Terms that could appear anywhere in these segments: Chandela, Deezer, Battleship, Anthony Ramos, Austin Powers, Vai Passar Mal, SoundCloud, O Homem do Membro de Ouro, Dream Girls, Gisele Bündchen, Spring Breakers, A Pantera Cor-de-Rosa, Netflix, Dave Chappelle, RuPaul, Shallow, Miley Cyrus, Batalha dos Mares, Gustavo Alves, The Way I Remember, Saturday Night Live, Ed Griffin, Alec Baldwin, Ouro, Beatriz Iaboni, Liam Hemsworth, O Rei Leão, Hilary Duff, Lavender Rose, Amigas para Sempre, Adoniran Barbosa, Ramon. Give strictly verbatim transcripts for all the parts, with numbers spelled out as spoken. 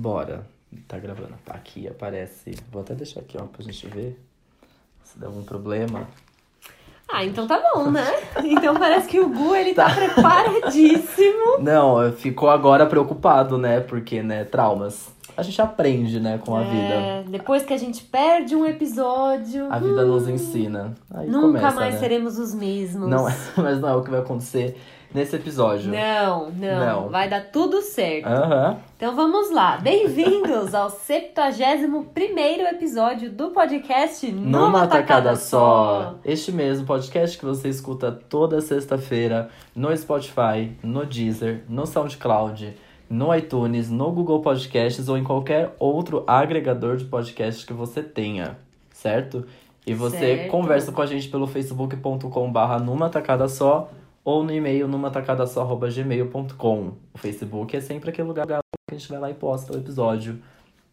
Bora. Tá gravando. Aqui aparece. Vou até deixar aqui, ó, pra gente ver se dá algum problema. Ah, então tá bom, né? Então parece que o Gu, ele tá, tá preparadíssimo. Não, ficou agora preocupado, né? Porque, né, traumas. A gente aprende, né, com a é, vida. É, depois que a gente perde um episódio... A hum, vida nos ensina. Aí nunca começa, mais né? seremos os mesmos. Não, mas não é o que vai acontecer nesse episódio. Não, não. não. Vai dar tudo certo. Uhum. Então vamos lá. Bem-vindos ao septuagésimo primeiro episódio do podcast Numa, Numa Tacada, Tacada Só. Este mesmo podcast que você escuta toda sexta-feira no Spotify, no Deezer, no SoundCloud, no iTunes, no Google Podcasts ou em qualquer outro agregador de podcasts que você tenha, certo? E você certo. conversa com a gente pelo facebook ponto com barra Numa Tacada Só ou no e-mail numa tacada só arroba gmail ponto com. O Facebook é sempre aquele lugar que a gente vai lá e posta o episódio,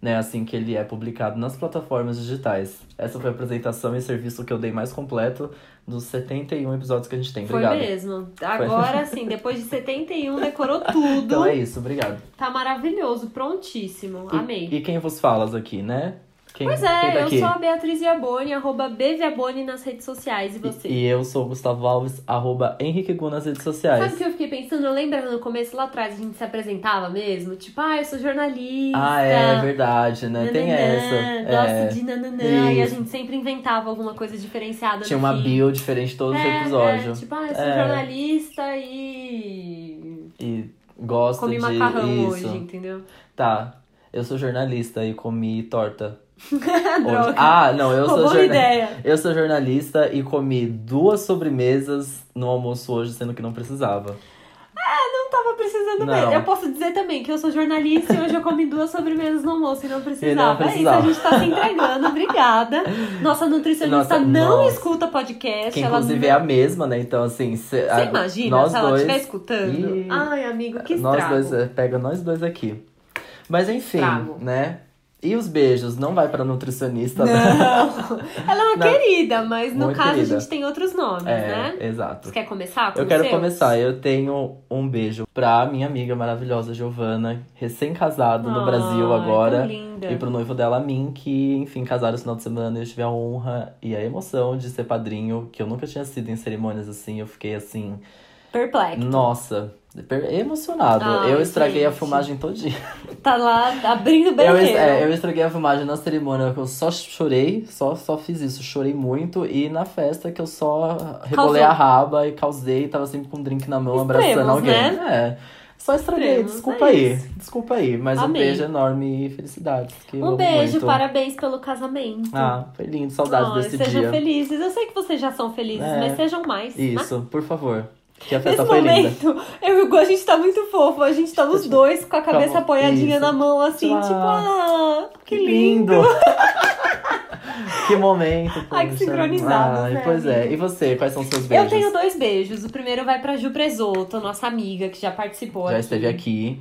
né? Assim que ele é publicado nas plataformas digitais. Essa foi a apresentação e serviço que eu dei mais completo dos setenta e um episódios que a gente tem. Obrigado. Foi mesmo. Agora sim, depois de setenta e um, decorou tudo. Então é isso, obrigado. Tá maravilhoso, prontíssimo. E, amei. E quem vos falas aqui, né? Quem, pois é, eu sou a Beatriz Iaboni, arroba bviaboni nas redes sociais, e você? E, e eu sou o Gustavo Alves, arroba Henrique Gu nas redes sociais. Sabe o que eu fiquei pensando? Eu lembro no começo, lá atrás, a gente se apresentava mesmo? Tipo, ah, eu sou jornalista. Ah, é verdade, né? Nananã, tem essa. Gosto é. de nananã. E a gente sempre inventava alguma coisa diferenciada. Tinha uma bio diferente em todos os é, episódios. É, tipo, ah, eu sou é. jornalista e... E gosto comi de... Comi macarrão isso. hoje, entendeu? Tá, eu sou jornalista e comi torta. Hoje... Ah, não, eu sou, jorna... eu sou jornalista e comi duas sobremesas no almoço hoje, sendo que não precisava. Ah, não tava precisando não. mesmo. Eu posso dizer também que eu sou jornalista e hoje eu comi duas sobremesas no almoço e não precisava. Não precisava. É isso, a gente tá se entregando, obrigada. Nossa nutricionista nossa, não nossa. escuta podcast. Que ela inclusive não... é a mesma, né? Então, assim... Você a... imagina nós se ela dois... estiver escutando? E... Ai, amigo, que estrago. Nós dois... Pega nós dois aqui. Mas enfim, estrago. né? E os beijos? Não vai pra nutricionista, não. Né? Ela é uma não. querida, mas no Muito caso querida. a gente tem outros nomes, é, né? Exato. Você quer começar com Eu quero seus? começar. Eu tenho um beijo pra minha amiga maravilhosa, Giovana, recém-casada oh, no Brasil agora. É linda. E pro noivo dela, a mim, que, enfim, casaram no final de semana. Eu tive a honra e a emoção de ser padrinho, que eu nunca tinha sido em cerimônias assim. Eu fiquei assim... Perplexo. Nossa... emocionado. Ai, eu estraguei gente. a filmagem todinha. Tá lá abrindo bem. Eu, é, eu estraguei a filmagem na cerimônia que eu só chorei, só, só fiz isso, chorei muito. E na festa que eu só rebolei a raba e causei, tava sempre com um drink na mão, Extremos, abraçando alguém. Né? É. Só estraguei, Extremos, desculpa é aí. Isso. Desculpa aí, mas Amei. um beijo enorme e felicidades. Que um beijo, muito... parabéns pelo casamento. Ah, foi lindo, saudade oh, desse sejam dia. Sejam felizes, eu sei que vocês já são felizes, é. mas sejam mais. Isso, né? Por favor. Que a festa Nesse foi momento, linda. eu e o Gu, a gente tá muito fofo. A gente tá os dois com a cabeça Calma, apoiadinha isso. na mão, assim, ah, tipo, ah, que lindo. Que momento. Poxa. Ai, que sincronizado, ah, né? Pois amiga? é. E você, quais são os seus beijos? Eu tenho dois beijos. O primeiro vai pra Ju Presotto, nossa amiga, que já participou Já aqui. esteve aqui.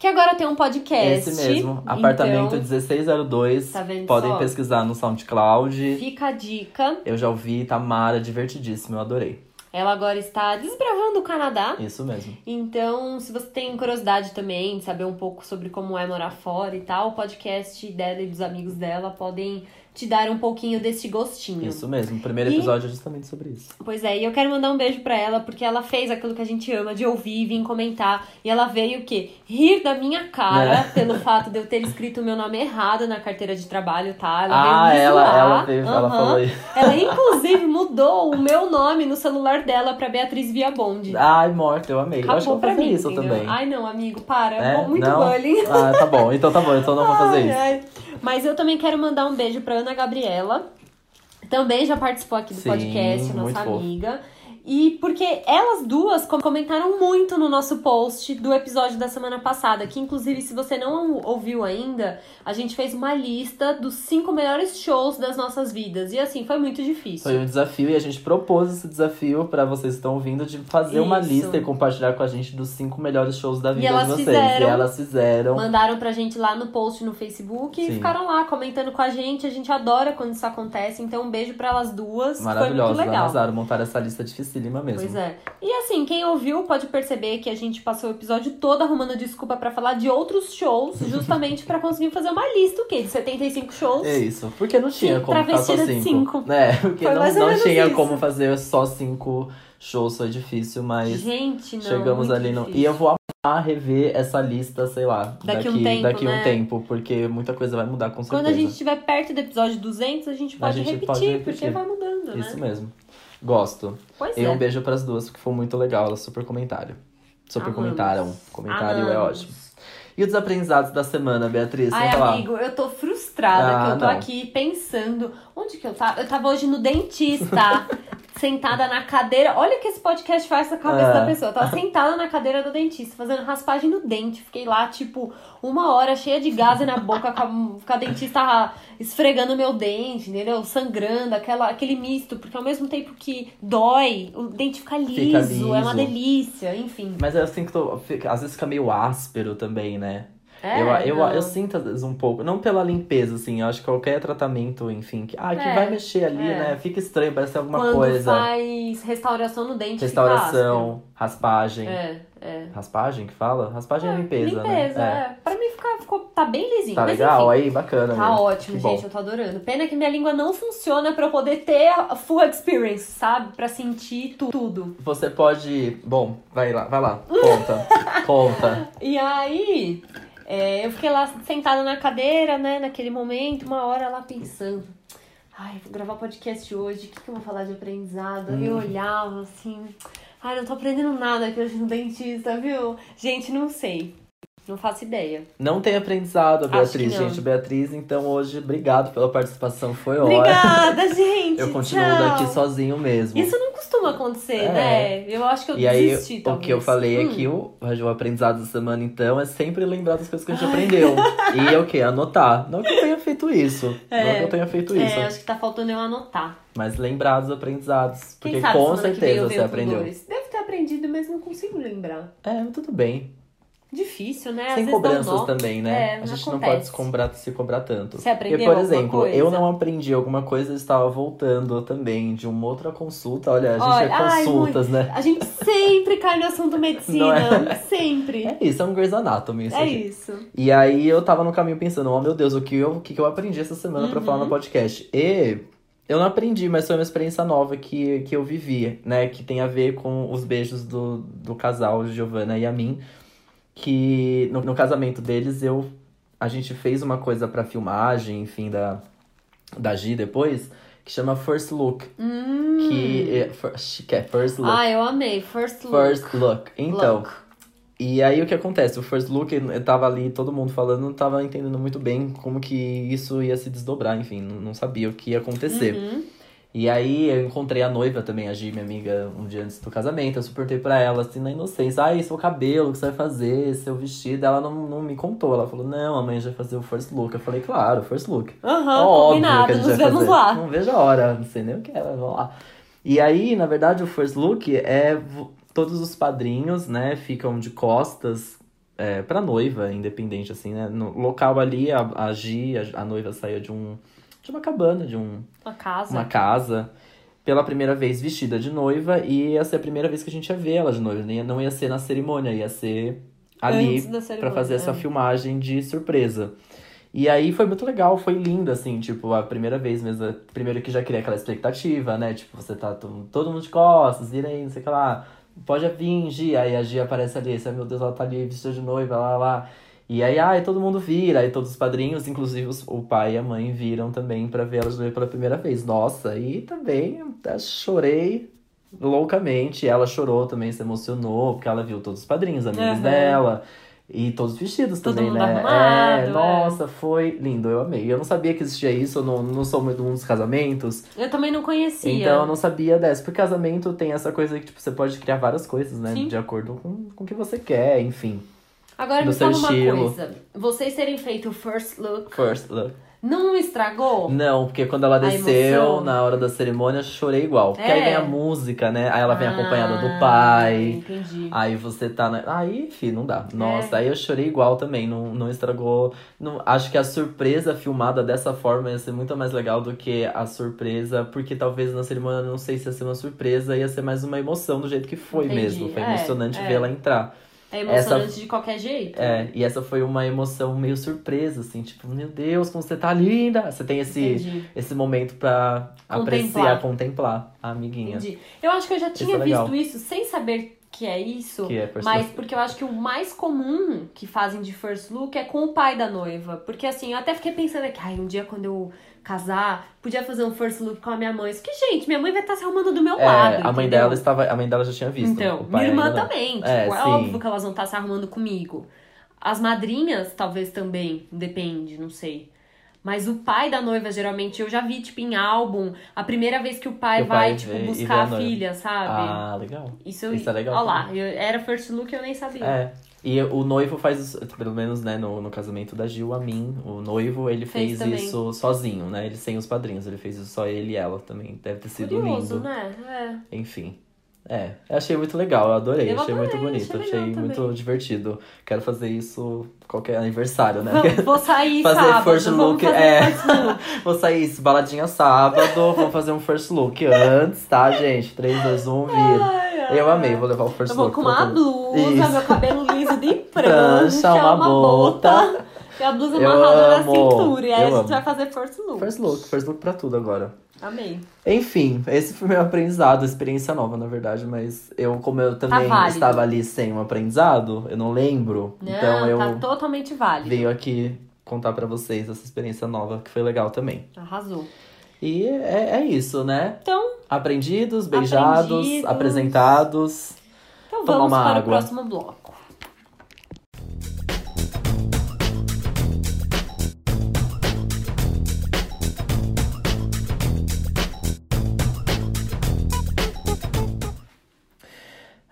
Que agora tem um podcast. Esse mesmo, Apartamento então, dezesseis zero dois. Tá vendo Podem só? pesquisar no SoundCloud. Fica a dica. Eu já ouvi, tá mara, divertidíssimo, eu adorei. Ela agora está desbravando o Canadá. Isso mesmo. Então, se você tem curiosidade também de saber um pouco sobre como é morar fora e tal, o podcast dela e dos amigos dela podem te dar um pouquinho desse gostinho. Isso mesmo. O primeiro episódio e... é justamente sobre isso. Pois é. E eu quero mandar um beijo pra ela, porque ela fez aquilo que a gente ama de ouvir, vir comentar. E ela veio o quê? Rir da minha cara é. pelo fato de eu ter escrito o meu nome errado na carteira de trabalho, tá? Ela ah, veio ela, ela, teve, uhum. ela falou isso. Ela, inclusive, mudou o meu nome no celular dela pra Beatriz Iaboni. Ai, morta, eu amei. Acabou eu acho que vou fazer mim, isso entendeu? também. Ai, não, amigo, para. É? Muito não? bullying. Ah, tá bom. Então tá bom, então não ai, vou fazer isso. Ai. Mas eu também quero mandar um beijo pra Ana Gabriela. Também já participou aqui do Sim, podcast, nossa amiga. Fofo. E porque elas duas comentaram muito no nosso post do episódio da semana passada, que inclusive, se você não ouviu ainda, a gente fez uma lista dos cinco melhores shows das nossas vidas. E assim, foi muito difícil. Foi um desafio e a gente propôs esse desafio pra vocês que estão ouvindo de fazer Isso. uma lista e compartilhar com a gente dos cinco melhores shows da vida de vocês. Fizeram, e elas fizeram. Mandaram pra gente lá no post no Facebook Sim. e ficaram lá comentando com a gente. A gente adora quando isso acontece. Então, um beijo pra elas duas. Maravilhosa, foi muito legal. Arrasaram, montaram essa lista difícil. Lima mesmo. Pois é. E assim, assim, quem ouviu pode perceber que a gente passou o episódio todo arrumando desculpa pra falar de outros shows, justamente pra conseguir fazer uma lista, o quê? De setenta e cinco shows. É isso, porque não tinha como fazer só cinco. cinco. É, porque foi não, não tinha isso. Como fazer só cinco shows, foi difícil, mas gente, não, chegamos ali. No... E eu vou amar rever essa lista, sei lá, daqui, daqui, um, tempo, daqui né? um tempo, porque muita coisa vai mudar com certeza. Quando a gente estiver perto do episódio duzentos, a gente pode, a gente repetir, pode repetir, porque vai mudando, né? Isso mesmo. Gosto. Pois e é. Um beijo pras duas, porque foi muito legal. Elas super comentaram. Super Amamos. comentaram. Comentário Amamos. é ótimo. E os aprendizados da semana, Beatriz? Ai, falar. amigo, eu tô frustrada ah, que eu tô não. aqui pensando... Onde que eu tava? Eu tava hoje no dentista, sentada na cadeira. Olha o que esse podcast faz na cabeça é. da pessoa. Eu tava sentada na cadeira do dentista, fazendo raspagem no dente. Fiquei lá, tipo, uma hora cheia de gases na boca, com a, com a dentista esfregando meu dente, entendeu? Sangrando, aquela, aquele misto. Porque ao mesmo tempo que dói, o dente fica liso. Fica liso. É uma delícia, enfim. Mas eu sinto que às vezes fica meio áspero também, né? Né? É, eu, eu, eu sinto às vezes um pouco, não pela limpeza, assim, eu acho que qualquer tratamento, enfim, que, ah, que é, vai mexer ali, é. né? Fica estranho, parece alguma Quando coisa. Quando faz restauração no dente, Restauração, raspagem. É, é. Raspagem que fala? Raspagem é, é limpeza, limpeza, né? Limpeza, é. Pra mim fica, ficou, tá bem lisinho. Tá mas, legal, enfim, aí, bacana. Tá mesmo. ótimo, que gente, bom. eu tô adorando. Pena que minha língua não funciona pra eu poder ter a full experience, sabe? Pra sentir tu, tudo. Você pode, bom, vai lá, vai lá, conta, conta. E aí... É, eu fiquei lá sentada na cadeira, né, naquele momento, uma hora lá pensando. Ai, vou gravar podcast hoje, o que, que eu vou falar de aprendizado? Hum. Eu olhava assim, ai, não tô aprendendo nada aqui hoje no dentista, viu? Gente, não sei, não faço ideia. Não tem aprendizado, a Beatriz, gente. Beatriz, então hoje, obrigado pela participação, foi ótimo. Obrigada, gente, Eu continuo tchau. daqui sozinho mesmo. Isso não costuma acontecer, é. né? Eu acho que eu e desisti, aí, talvez. O que eu falei hum. é que o, o aprendizado da semana, então, é sempre lembrar das coisas que a gente Ai. aprendeu. E o quê? Anotar. Não que eu tenha feito isso. É. Não que eu tenha feito é, isso. É, acho que tá faltando eu anotar. Mas lembrar dos aprendizados. Quem porque sabe, com certeza você aprendeu. Dois. Deve ter aprendido, mas não consigo lembrar. É, tudo bem. Difícil, né? Às Sem vezes cobranças também, né? É, a gente acontece. não pode se cobrar, se cobrar tanto. Você aprendeu Porque, por exemplo, coisa? eu não aprendi alguma coisa, eu estava voltando também de uma outra consulta. Olha, a gente Olha, é consultas, ai, né? A gente sempre cai no assunto medicina, é? sempre. É isso, é um Grey's Anatomy. Isso é aqui. isso. E aí eu tava no caminho pensando, oh meu Deus, o que eu, o que eu aprendi essa semana uhum. pra falar no podcast? E... Eu não aprendi, mas foi uma experiência nova que, que eu vivi, né? Que tem a ver com os beijos do, do casal Giovana e a mim. Que no, no casamento deles, eu a gente fez uma coisa pra filmagem, enfim, da, da G depois, que chama First Look. Hum. Que, é, first, que é First Look. Ah, eu amei. First Look. First Look. Então, look. E aí o que acontece? O First Look, eu tava ali, todo mundo falando, não tava entendendo muito bem como que isso ia se desdobrar, enfim, não, não sabia o que ia acontecer. Uhum. E aí, eu encontrei a noiva também, a Gi, minha amiga, um dia antes do casamento. Eu suportei pra ela, assim, na inocência. Ai, seu cabelo, o que você vai fazer? Seu vestido? Ela não, não me contou. Ela falou, não, amanhã a gente vai fazer o first look. Eu falei, claro, first look. Aham, uhum, combinado, nos vemos fazer. lá. Não vejo a hora, não sei nem o que é, mas vamos lá. E aí, na verdade, o first look é... Todos os padrinhos, né, ficam de costas é, pra noiva, independente, assim, né. No local ali, a, a Gi, a, a noiva saiu de um... de uma cabana, de um... Uma casa. Uma casa. Pela primeira vez vestida de noiva. E ia ser a primeira vez que a gente ia ver ela de noiva. Não ia ser na cerimônia, ia ser ali pra fazer é. essa filmagem de surpresa. E aí foi muito legal, foi lindo, assim, tipo, a primeira vez mesmo. Primeiro que já cria aquela expectativa, né? Tipo, você tá todo mundo de costas, vira aí, não sei o que lá. Pode vir, Gi. Aí a Gi aparece ali, assim, meu Deus, ela tá ali vestida de noiva, lá, lá. E aí, ai, todo mundo vira, aí todos os padrinhos, inclusive os, o pai e a mãe viram também pra ver elas duas pela primeira vez. Nossa, e também eu chorei loucamente. Ela chorou também, se emocionou, porque ela viu todos os padrinhos, amigos uhum. dela. E todos vestidos todo também, né? Arrumado, é, é, nossa, foi lindo, eu amei. Eu não sabia que existia isso, eu não, não sou muito um dos casamentos. Eu também não conhecia. Então eu não sabia dessa. Porque casamento tem essa coisa que tipo, você pode criar várias coisas, né? Sim. De acordo com, com o que você quer, enfim. Agora me fala uma coisa. Vocês terem feito o first look. First look. Não estragou? Não, porque quando ela desceu, na hora da cerimônia, chorei igual. Porque é. aí vem a música, né? Aí ela vem ah, acompanhada do pai. Entendi. Aí você tá... Na... Aí, enfim, não dá. Nossa, é. aí eu chorei igual também. Não, não estragou. Não... Acho que a surpresa filmada dessa forma ia ser muito mais legal do que a surpresa. Porque talvez na cerimônia, não sei se ia ser uma surpresa. Ia ser mais uma emoção do jeito que foi Entendi. mesmo. Foi é, emocionante é. ver ela entrar. É emocionante essa, de qualquer jeito. É, e essa foi uma emoção meio surpresa, assim. Tipo, meu Deus, como você tá linda! Você tem esse, esse momento pra contemplar. apreciar, contemplar a amiguinha. Entendi. Eu acho que eu já tinha isso é visto isso sem saber que é isso. Que é First mas Look. Porque eu acho que o mais comum que fazem de First Look é com o pai da noiva. Porque assim, eu até fiquei pensando aqui, ai, um dia quando eu... casar, podia fazer um first look com a minha mãe. Isso que, gente, minha mãe vai estar se arrumando do meu é, lado, a mãe entendeu? dela estava, a mãe dela já tinha visto. Então, minha irmã também, tipo, é, é óbvio que elas vão estar se arrumando comigo. As madrinhas, talvez também, depende, não sei. Mas o pai da noiva, geralmente, eu já vi, tipo, em álbum, a primeira vez que o pai que vai, o pai tipo, buscar a, a filha, sabe? Ah, legal. Isso, eu, Isso é legal. Ó lá, eu, era first look, eu nem sabia. É. E o noivo faz, pelo menos, né, no, no casamento da Gil, a mim, o noivo, ele fez, fez isso sozinho, né? Ele sem os padrinhos, ele fez isso só ele e ela também. Deve ter sido Curioso, lindo. né? É. Enfim. É, eu achei muito legal, eu adorei, eu achei adorei, muito bonito, achei, achei muito também. divertido. Quero fazer isso qualquer aniversário, né? Vamos, vou sair fazer sábado, first look, fazer é. First look. Vou sair isso, baladinha sábado, vou fazer um first look antes, tá, gente? três, dois, um, vira. Eu amei, vou levar o first look. Eu vou look, com uma blusa, isso. meu cabelo liso de prancha, uma, uma bota. bota. E a blusa eu amarrada amo. na cintura. E aí eu a gente amo. vai fazer first look. First look, first look pra tudo agora. Amei. Enfim, esse foi meu aprendizado, experiência nova, na verdade. Mas eu, como eu também tá estava ali sem um aprendizado, eu não lembro. Não, então eu tá totalmente válido. Veio aqui contar pra vocês essa experiência nova, que foi legal também. Arrasou. E é, é isso, né? Então... Aprendidos, beijados, aprendidos. apresentados. Então vamos uma para água. o próximo bloco.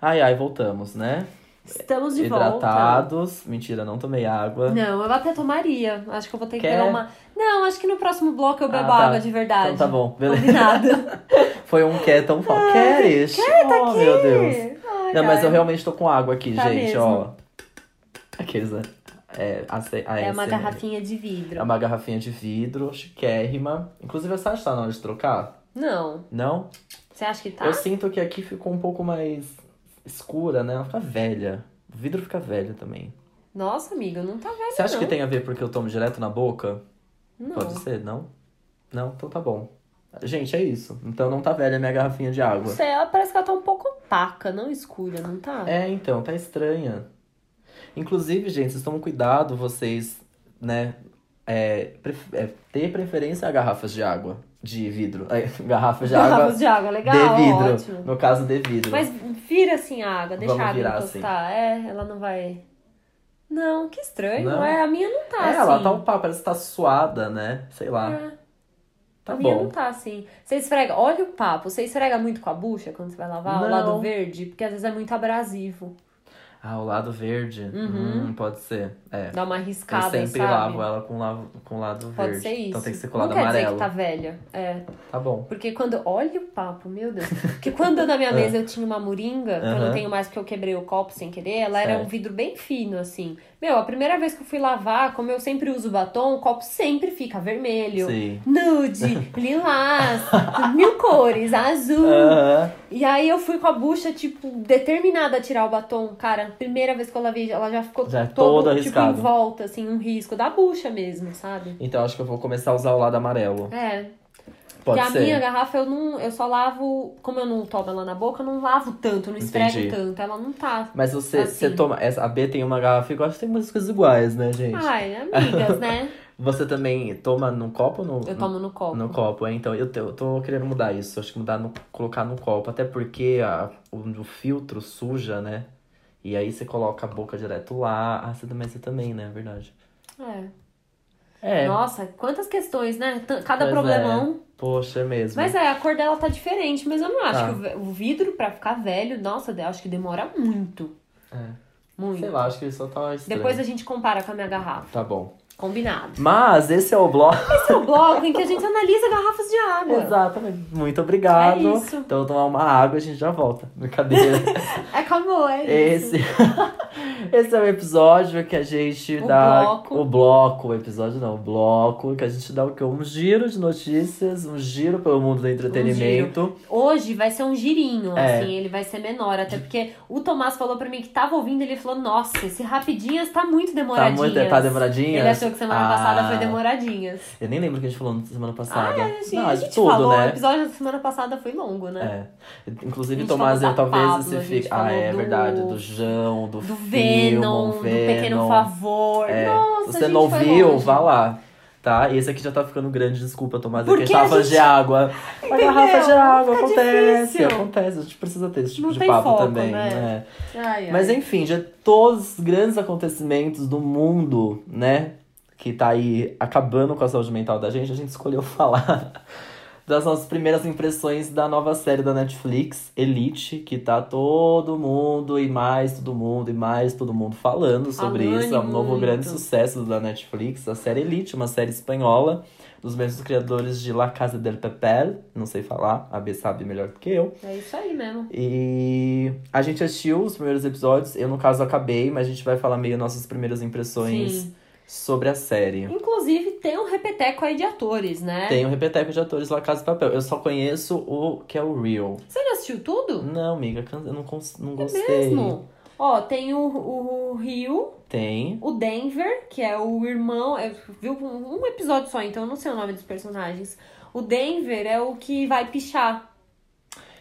Ai, ai, voltamos, né? Estamos de Hidratados. volta. Hidratados. Mentira, não tomei água. Não, eu até tomaria. Acho que eu vou ter que Quer? dar uma... Não, acho que no próximo bloco eu bebo ah, tá. água de verdade. Então tá bom, beleza. Combinado. Foi um quer tão falso. Queres? Quer, tá oh, aqui. Meu Deus. Ai, não, mas eu realmente tô com água aqui, tá gente, mesmo. ó. Aqueles, né? É, a, a, é uma garrafinha de vidro. É uma garrafinha de vidro, chiquérrima. Inclusive, essa acha que tá na hora de trocar? Não. Não? Você acha que tá? Eu sinto que aqui ficou um pouco mais... escura, né? Ela fica velha. O vidro fica velho também. Nossa, amiga, não tá velha, não. Você acha não. que tem a ver porque eu tomo direto na boca? Não. Pode ser, não? Não? Então tá bom. Gente, é isso. Então não tá velha a minha garrafinha de água. Não sei, ela parece que ela tá um pouco opaca, não escura, não tá? É, então, tá estranha. Inclusive, gente, vocês tomam cuidado, vocês, né, é, pref- é, ter preferência a garrafas de água. De vidro. Garrafas de água. Garrafas de água, legal. De vidro. Ótimo. No caso, de vidro. Mas vira assim a água, deixa Vamos a água encostar. Assim. É, ela não vai. Não, que estranho. Não. É, a minha não tá é, assim. É, ela tá um pá, parece que tá suada, né? Sei lá. É. Tá a bom. minha não tá assim. Você esfrega, olha o papo, você esfrega muito com a bucha quando você vai lavar não. o lado verde, porque às vezes é muito abrasivo. Ah, o lado verde? Uhum. Hum, pode ser. É. Dá uma riscada, sabe? Eu sempre sabe? lavo ela com lavo, com lado pode verde. Pode ser isso. Então tem que ser com o lado amarelo. Não quer dizer que tá velha. É. Tá bom. Porque quando... Olha o papo, meu Deus. Porque quando na minha mesa eu tinha uma moringa, que uhum. eu não tenho mais porque eu quebrei o copo sem querer, ela certo. era um vidro bem fino, assim. Meu, a primeira vez que eu fui lavar, como eu sempre uso batom, o copo sempre fica vermelho. Sim. Nude, lilás, mil cores, azul. Uhum. E aí eu fui com a bucha, tipo, determinada a tirar o batom, cara. Primeira vez que eu lavei, ela já ficou já todo, todo tipo, em volta, assim, um risco da bucha mesmo, sabe? Então acho que eu vou começar a usar o lado amarelo. É. Pode Porque ser. a minha garrafa, eu não eu só lavo... Como eu não tomo ela na boca, eu não lavo tanto, não esfrego tanto. Ela não tá Mas você, assim. você toma... A B tem uma garrafa igual, acho que tem umas coisas iguais, né, gente? Ai, amigas, né? Você também toma no copo ou no... Eu tomo no copo. No copo, é. Então, eu, eu tô querendo mudar isso. Acho que mudar, no, colocar no copo. Até porque a, o, o filtro suja, né? E aí você coloca a boca direto lá. Ah, você também, você também, né? Verdade. É. É. Nossa, quantas questões, né? Cada pois problemão. É. Poxa, é mesmo. Mas é, a cor dela tá diferente. Mas eu não acho tá. que o vidro, pra ficar velho... Nossa, eu acho que demora muito. É. Muito. Sei lá, acho que ele só tá estranho. Depois a gente compara com a minha garrafa. Tá bom. Combinado. Mas esse é o bloco... Esse é o bloco em que a gente analisa garrafas de água. Exatamente. Muito obrigado. É isso. Então, tomar uma água e a gente já volta. Brincadeira. Acabou, é esse... isso. Esse é o episódio que a gente o dá... Bloco. O bloco. O episódio não, o bloco. Que a gente dá o quê? Um giro de notícias, um giro pelo mundo do entretenimento. Um Hoje vai ser um girinho, é. assim. Ele vai ser menor. Até porque o Tomás falou pra mim que tava ouvindo, ele falou, nossa, esse Rapidinhas tá muito demoradinhas. Tá, muito, tá demoradinhas? Ele achou que semana ah. passada foi demoradinhas. Eu nem lembro o que a gente falou na semana passada. Ah, é, gente, não, a gente tudo, falou, né? O episódio da semana passada foi longo, né? É. Inclusive, Tomás, eu talvez Pabllo, você fique... Ah, é, do... verdade. Do Jão, do, do filme, Venom, Venom, do Pequeno Favor. É. Nossa, você não viu? Vá lá. Tá? E esse aqui já tá ficando grande, desculpa, Tomás. Porque a gente tava falando de água. A garrafa de água acontece, difícil. acontece. A gente precisa ter esse tipo não de papo foco, também. Né? É. Ai, ai. Mas enfim, já todos os grandes acontecimentos do mundo, né? Que tá aí acabando com a saúde mental da gente, a gente escolheu falar das nossas primeiras impressões da nova série da Netflix, Elite, que tá todo mundo e mais todo mundo e mais todo mundo falando sobre Amando isso. É um novo muito. grande sucesso da Netflix, a série Elite, uma série espanhola, dos mesmos criadores de La Casa de Papel. Não sei falar, a B sabe melhor do que eu. É isso aí mesmo. E a gente assistiu os primeiros episódios, eu no caso acabei, mas a gente vai falar meio nossas primeiras impressões... Sim. Sobre a série. Inclusive, tem um repeteco aí de atores, né? Tem um repeteco de atores lá, Casa de Papel. Eu só conheço o que é o Real. Você já assistiu tudo? Não, amiga. Eu não, cons- não gostei. É mesmo? Ó, tem o, o, o Rio. Tem. O Denver, que é o irmão... Eu vi um episódio só, então eu não sei o nome dos personagens. O Denver é o que vai pichar.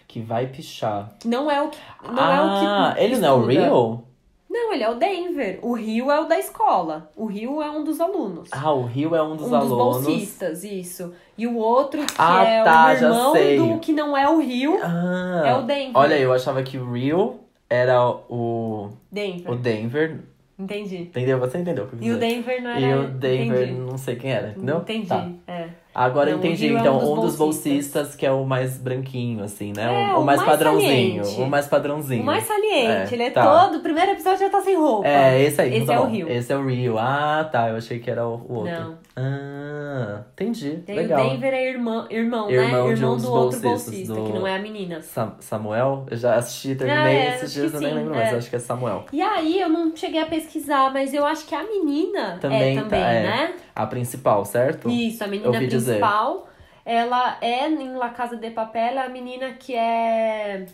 Que vai pichar. Não é o que... Não ah, é o que ele não é o Real? Não, ele é o Denver. O Rio é o da escola. O Rio é um dos alunos. Ah, o Rio é um dos um alunos. Um dos bolsistas, isso. E o outro, que ah, é tá, o irmão do que não é o Rio, ah, é o Denver. Olha, eu achava que o Rio era o... Denver. O Denver. Entendi. Entendeu? Você entendeu o que eu quis dizer. E o Denver não era... E o Denver, entendi. Não sei quem era, entendeu? Entendi, tá. é. Agora não, entendi, então, é um dos, um dos bolsistas. bolsistas que é o mais branquinho, assim, né? É, o, o, o mais, mais padrãozinho, saliente. o mais padrãozinho. O mais saliente, é, ele é tá. todo, o primeiro episódio já tá sem roupa. É, esse aí. Esse tá é bom. o Rio. Esse é o Rio, ah, tá, eu achei que era o outro. Não. Ah, entendi, tem legal. O Denver é irmão, irmão, irmão né? Irmão um do outro bolsista, do... que não é a menina. Sam- Samuel? Eu já assisti, terminei ah, é, esses dias, eu nem lembro é. mais, acho que é Samuel. E aí, eu não cheguei a pesquisar, mas eu acho que a menina também é também, né? A principal, certo? Isso, a menina principal. Principal, ela é em La Casa de Papel, a menina que é,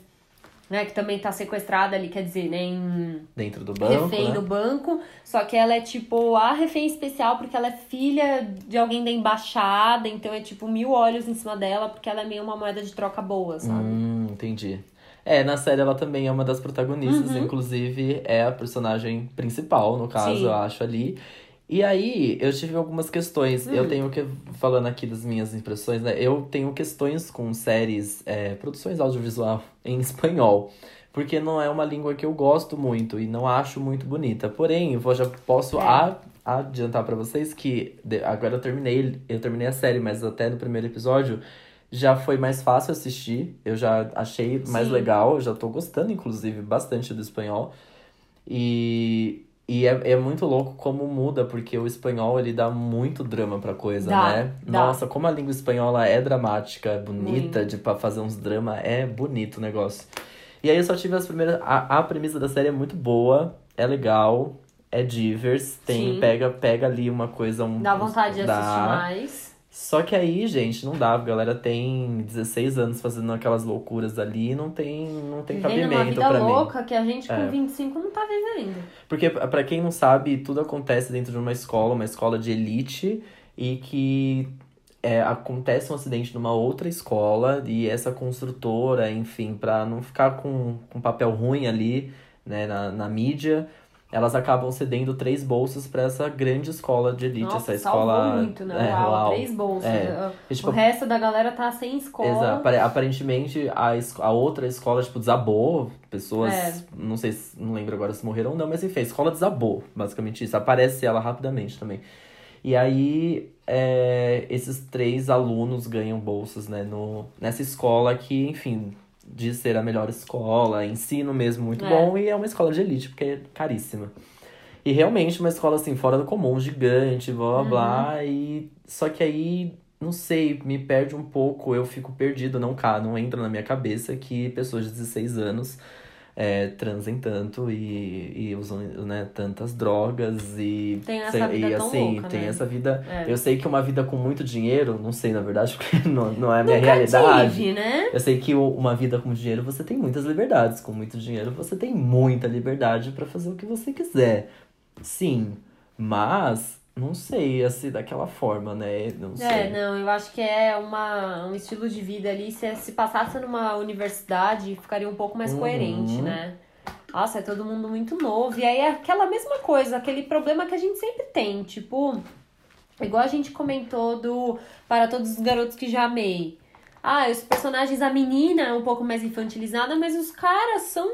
né, que também tá sequestrada ali, quer dizer, né, em... Dentro do banco, refém né? do banco, só que ela é tipo a refém especial porque ela é filha de alguém da embaixada, então é tipo mil olhos em cima dela porque ela é meio uma moeda de troca boa, sabe? Hum, entendi. É, na série ela também é uma das protagonistas, uhum. inclusive é a personagem principal, no caso, Sim. eu acho, ali. E aí, eu tive algumas questões. Hum. Eu tenho que, falando aqui das minhas impressões, né? Eu tenho questões com séries, é, produções audiovisual em espanhol. Porque não é uma língua que eu gosto muito e não acho muito bonita. Porém, eu já posso é. a, adiantar pra vocês que... Agora eu terminei, eu terminei a série, mas até no primeiro episódio... Já foi mais fácil assistir. Eu já achei mais Sim. legal. Eu já tô gostando, inclusive, bastante do espanhol. E... E é, é muito louco como muda, porque o espanhol, ele dá muito drama pra coisa, dá, né? Dá. Nossa, como a língua espanhola é dramática, é bonita, muito. de pra fazer uns dramas, é bonito o negócio. E aí eu só tive as primeiras... A, a premissa da série é muito boa, é legal, é divers, tem, pega, pega ali uma coisa... Um, dá vontade um, dá. de assistir mais. Só que aí, gente, não dá, a galera tem dezesseis anos fazendo aquelas loucuras ali, não tem, não tem cabimento pra mim. Vivendo uma vida louca que a gente com é. vinte e cinco não tá vivendo. Porque, pra quem não sabe, tudo acontece dentro de uma escola, uma escola de elite, e que é, acontece um acidente numa outra escola, e essa construtora, enfim, pra não ficar com, com papel ruim ali, né, na, na mídia... Elas acabam cedendo três bolsas pra essa grande escola de elite. Nossa, essa escola salvou muito, né? É, uau, uau. Três bolsas. É. E, tipo, o resto da galera tá sem escola. Exato. Aparentemente, a, esco- a outra escola, tipo, desabou. Pessoas, é. não sei, não lembro agora se morreram ou não, mas enfim, a escola desabou. Basicamente isso. Aparece ela rapidamente também. E aí, é, esses três alunos ganham bolsas, né? No, nessa escola que, enfim... de ser a melhor escola, ensino mesmo muito é. bom, e é uma escola de elite, porque é caríssima. E realmente uma escola, assim, fora do comum, gigante, blá, blá, uhum. blá. E... Só que aí, não sei, me perde um pouco. Eu fico perdido, não cá, não entra na minha cabeça que pessoas de dezesseis anos... É, transem tanto e, e usam, né, tantas drogas e... Tem essa vida e, assim, louca, tem né? essa vida... É. Eu sei que uma vida com muito dinheiro, não sei, na verdade, porque não, não é a minha Nunca realidade. Tive, né? Eu sei que uma vida com dinheiro, você tem muitas liberdades. Com muito dinheiro, você tem muita liberdade pra fazer o que você quiser. Sim, mas... Não sei, assim, daquela forma, né? Não sei. É, não, eu acho que é uma, um estilo de vida ali. Se, se passasse numa universidade, ficaria um pouco mais uhum. coerente, né? Nossa, é todo mundo muito novo. E aí é aquela mesma coisa, aquele problema que a gente sempre tem. Tipo, igual a gente comentou do Para Todos os Garotos que Já Amei. Ah, os personagens, a menina é um pouco mais infantilizada, mas os caras são...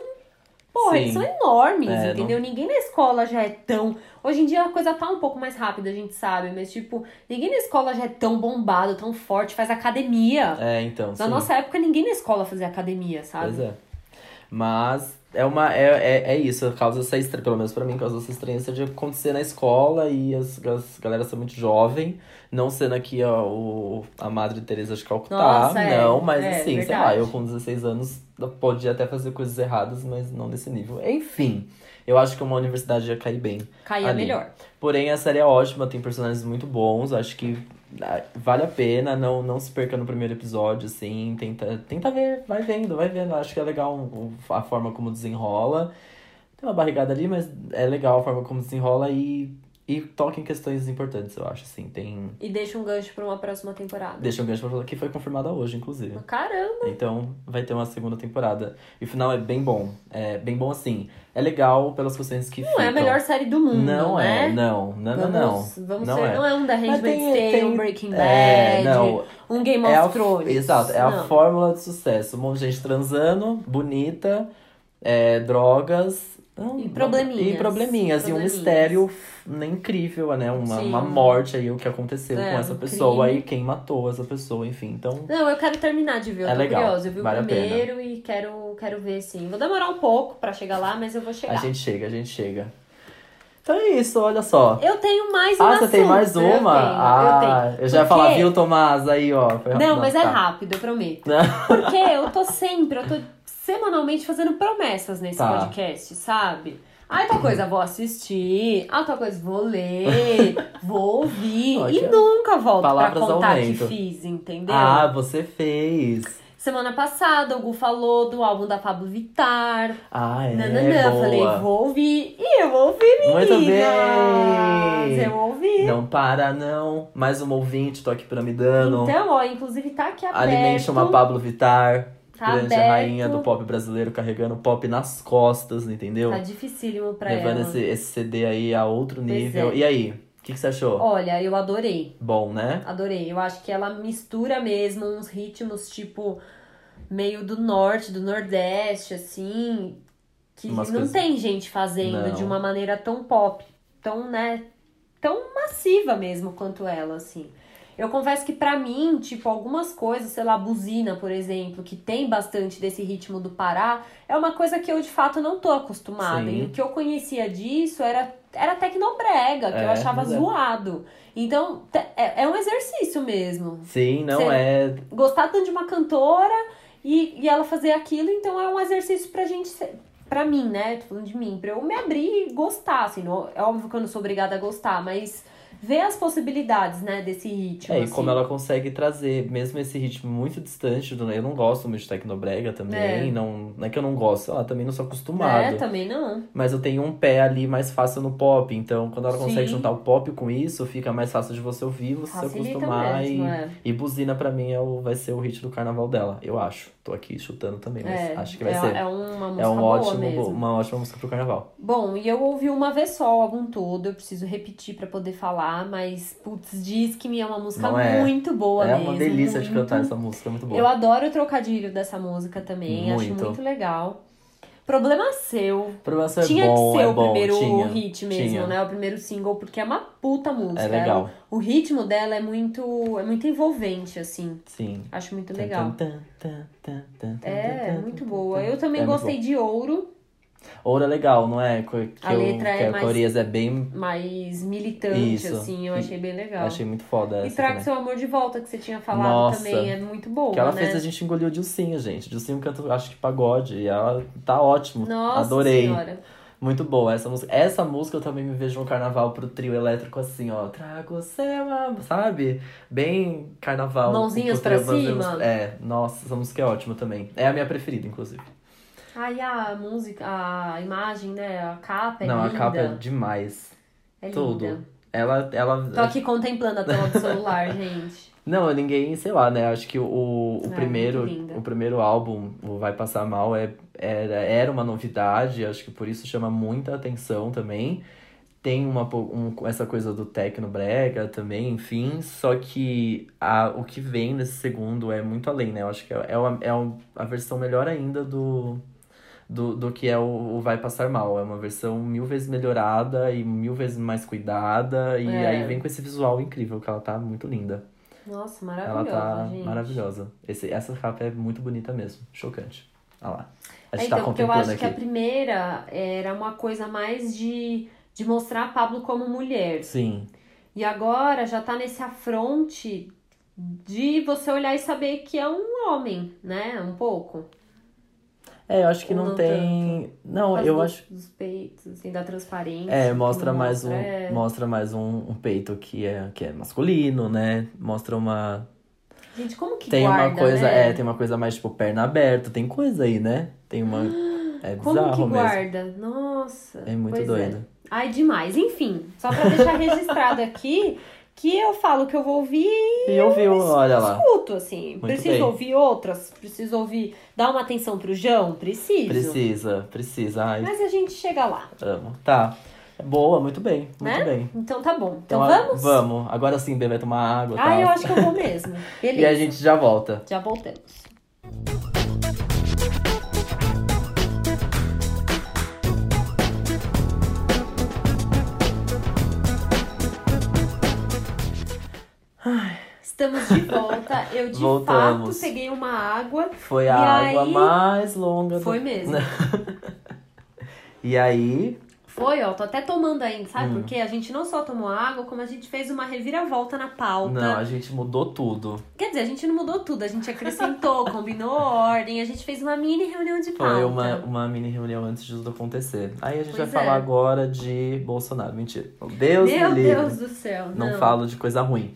Porra, eles são enormes, é, entendeu? Não... Ninguém na escola já é tão... Hoje em dia a coisa tá um pouco mais rápida, a gente sabe. Mas, tipo, ninguém na escola já é tão bombado, tão forte, faz academia. É, então, Na sim. nossa época, ninguém na escola fazia academia, sabe? Pois é. Mas é uma... É, é, é isso, causa essa estranha, pelo menos pra mim, causa essa estranheza de acontecer na escola e as, as galera são muito jovem. Não sendo aqui a, o, a Madre Teresa de Calcutá, nossa, é, não. Mas, é, assim, é sei lá, eu com dezesseis anos... Podia até fazer coisas erradas, mas não desse nível. Enfim, eu acho que uma universidade ia cair bem. Caía melhor. Porém, a série é ótima, tem personagens muito bons. Acho que vale a pena, não, não se perca no primeiro episódio, assim. Tenta, tenta ver, vai vendo, vai vendo. Acho que é legal a forma como desenrola. Tem uma barrigada ali, mas é legal a forma como desenrola e... E toca em questões importantes, eu acho, assim, tem... E deixa um gancho pra uma próxima temporada. Deixa um gancho pra... Que foi confirmada hoje, inclusive. Caramba! Então, vai ter uma segunda temporada. E o final é bem bom. É bem bom, assim. É legal pelas questões que não ficam. Não é a melhor série do mundo, não né? é, não. Não, vamos, não, não. Vamos não ser... É. Não é um da Handmaid's Tale, um Breaking Bad, é, não. um Game of é Thrones. A, exato, é não. a fórmula de sucesso. Um monte de gente transando, bonita, é, drogas... Não, e probleminhas. E probleminhas. probleminhas. E um mistério né, incrível, né? Uma, uma morte aí, o que aconteceu é, com essa um pessoa crime. E quem matou essa pessoa, enfim. Então... Não, eu quero terminar de ver, eu é tô legal. curiosa. Eu vi vale o primeiro e quero, quero ver, sim. Vou demorar um pouco pra chegar lá, mas eu vou chegar. A gente chega, a gente chega. Então é isso, olha só. Eu tenho mais uma. Ah, você tem mais uma? Eu tenho, ah, eu tenho. Porque... Eu já ia falar, viu, Tomás? Aí, ó. Foi... Não, Nossa, mas é tá. rápido, eu prometo. Porque eu tô sempre, eu tô... semanalmente fazendo promessas nesse tá. podcast, sabe? Ah, tal coisa vou assistir, ah, tal coisa vou ler, vou ouvir. Olha, e nunca volto pra contar aumento. que fiz, entendeu? Ah, você fez. Semana passada, o Gu falou do álbum da Pabllo Vittar. Ah, é, Nananã, boa. Falei, vou ouvir. E eu ouvi, meninas. Muito bem. Eu ouvi. Não para, não. Mais um ouvinte, tô aqui piramidando. Então, ó, inclusive tá aqui aberto. Alimente uma Pabllo Vittar. Tá grande aberto. Rainha do pop brasileiro, carregando pop nas costas, entendeu? Tá dificílimo pra Levando ela. Levando esse, esse C D aí a outro nível. Pois é. E aí, o que, que você achou? Olha, eu adorei. Bom, né? Adorei. Eu acho que ela mistura mesmo uns ritmos, tipo, meio do norte, do nordeste, assim. Que Umas não coisas... tem gente fazendo não. de uma maneira tão pop, tão, né, tão massiva mesmo quanto ela, assim. Eu confesso que pra mim, tipo, algumas coisas, sei lá, Buzina, por exemplo, que tem bastante desse ritmo do Pará, é uma coisa que eu, de fato, não tô acostumada. Sim. E o que eu conhecia disso era, era tecnobrega, que é, eu achava zoado. É. Então, é, é um exercício mesmo. Sim, não Você é... Gostar tanto de uma cantora e, e ela fazer aquilo, então é um exercício pra gente... Ser... Pra mim, né? Tô falando de mim. Pra eu me abrir e gostar, assim. Não, é óbvio que eu não sou obrigada a gostar, mas... Ver as possibilidades, né, desse ritmo. É, e assim. Como ela consegue trazer, mesmo esse ritmo muito distante, do, eu não gosto muito de tecnobrega também, é. não, não é que eu não gosto, ela também não sou acostumada. É, também não. Mas eu tenho um pé ali mais fácil no pop, então quando ela consegue Sim. juntar o pop com isso, fica mais fácil de você ouvir, você Facilita se acostumar. Mesmo, e, é. e Buzina, pra mim, é o, vai ser o hit do carnaval dela, eu acho. Tô aqui chutando também, mas é, acho que vai é, ser. É uma música é um boa ótimo, mesmo. Uma ótima música pro carnaval. Bom, e eu ouvi uma vez só o álbum todo, eu preciso repetir pra poder falar. Mas, putz, diz que me é uma música é. muito boa é mesmo. É uma delícia muito... de cantar essa música, é muito boa. Eu adoro o trocadilho dessa música também, muito. acho muito legal. Problema Seu. Problema Seu Tinha é bom, que ser é o bom. primeiro Tinha. hit mesmo, Tinha. né? O primeiro single, porque é uma puta música. É legal. O ritmo dela é muito, é muito envolvente, assim. Sim. Acho muito legal. Tum, tum, tum, tum, tum, tum, é, tum, tum, muito boa. Eu também é gostei de Ouro. Ouro é legal, não é? Que a letra eu, é que mais... A Corias é bem... Mais militante, isso. assim. Eu achei bem legal. Eu achei muito foda essa. E Traga Seu Amor de Volta, que você tinha falado Nossa, também. É muito boa, que ela né? fez a gente engolir o Dilcinho, gente. Dilcinho canta, acho que pagode. E ela tá ótimo. Nossa Adorei. Senhora. Muito boa essa música. Essa música eu também me vejo no carnaval pro trio elétrico, assim, ó. Trago seu amor, sabe? Bem carnaval. Mãozinhas pra cima. É, nossa, essa música é ótima também. É a minha preferida, inclusive. Aí a música, a imagem, né? A capa é Não, linda. Não, a capa é demais. É Tudo. Linda. Ela, ela... Tô aqui contemplando a tela do celular, gente. Não, ninguém, sei lá, né? Acho que o, o, é, primeiro, o primeiro álbum, o Vai Passar Mal, é, era, era uma novidade. Acho que por isso chama muita atenção também. Tem uma, um, essa coisa do techno brega também, enfim. Só que a, o que vem nesse segundo é muito além, né? Eu acho que é, é, uma, é uma, a versão melhor ainda do... Do, do que é o, o Vai Passar Mal. É uma versão mil vezes melhorada e mil vezes mais cuidada. E é. aí vem com esse visual incrível, que ela tá muito linda. Nossa, maravilhosa, ela tá gente. maravilhosa. Esse, essa capa é muito bonita mesmo, chocante. Olha lá. A gente é, então, tá contemplando eu acho aqui. que a primeira era uma coisa mais de, de mostrar a Pabllo como mulher. Sim. E agora já tá nesse afronte de você olhar e saber que é um homem, né? Um pouco. É, eu acho que não, não tem... Não, eu acho... Dos peitos, assim, da transparência. É, mostra mais, mostra, um, é... mostra mais um, um peito que é, que é masculino, né? Mostra uma... Gente, como que tem guarda, uma coisa, né? É, tem uma coisa mais, tipo, perna aberta. Tem coisa aí, né? Tem uma... É bizarro mesmo. Como que guarda? Mesmo. Nossa! É muito doido. É. Ai, demais. Enfim, só pra deixar registrado aqui... Que eu falo que eu vou ouvir e eu ouviu, es- olha lá. escuto, assim. Muito preciso bem. ouvir outras, preciso ouvir... Dar uma atenção pro João, preciso. Precisa, precisa. Ai. Mas a gente chega lá. Amo. Tá. Boa, muito bem, muito né? bem. Então tá bom. Então, então vamos? Vamos. Agora sim, Bê vai tomar água. Ah, tá. Eu acho que eu vou mesmo. Beleza. E a gente já volta. Já voltamos. Estamos de volta, eu de Voltamos. fato peguei uma água. Foi a água aí... mais longa. Foi do... mesmo. E aí... Foi, ó, tô até tomando ainda, sabe? Hum. Porque a gente não só tomou água, como a gente fez uma reviravolta na pauta. Não, a gente mudou tudo. Quer dizer, a gente não mudou tudo, a gente acrescentou, combinou ordem, a gente fez uma mini reunião de pauta. Foi uma, uma mini reunião antes de tudo acontecer. Aí a gente pois vai é. falar agora de Bolsonaro, mentira. Deus Meu me Deus livre. do céu, não. Não falo de coisa ruim.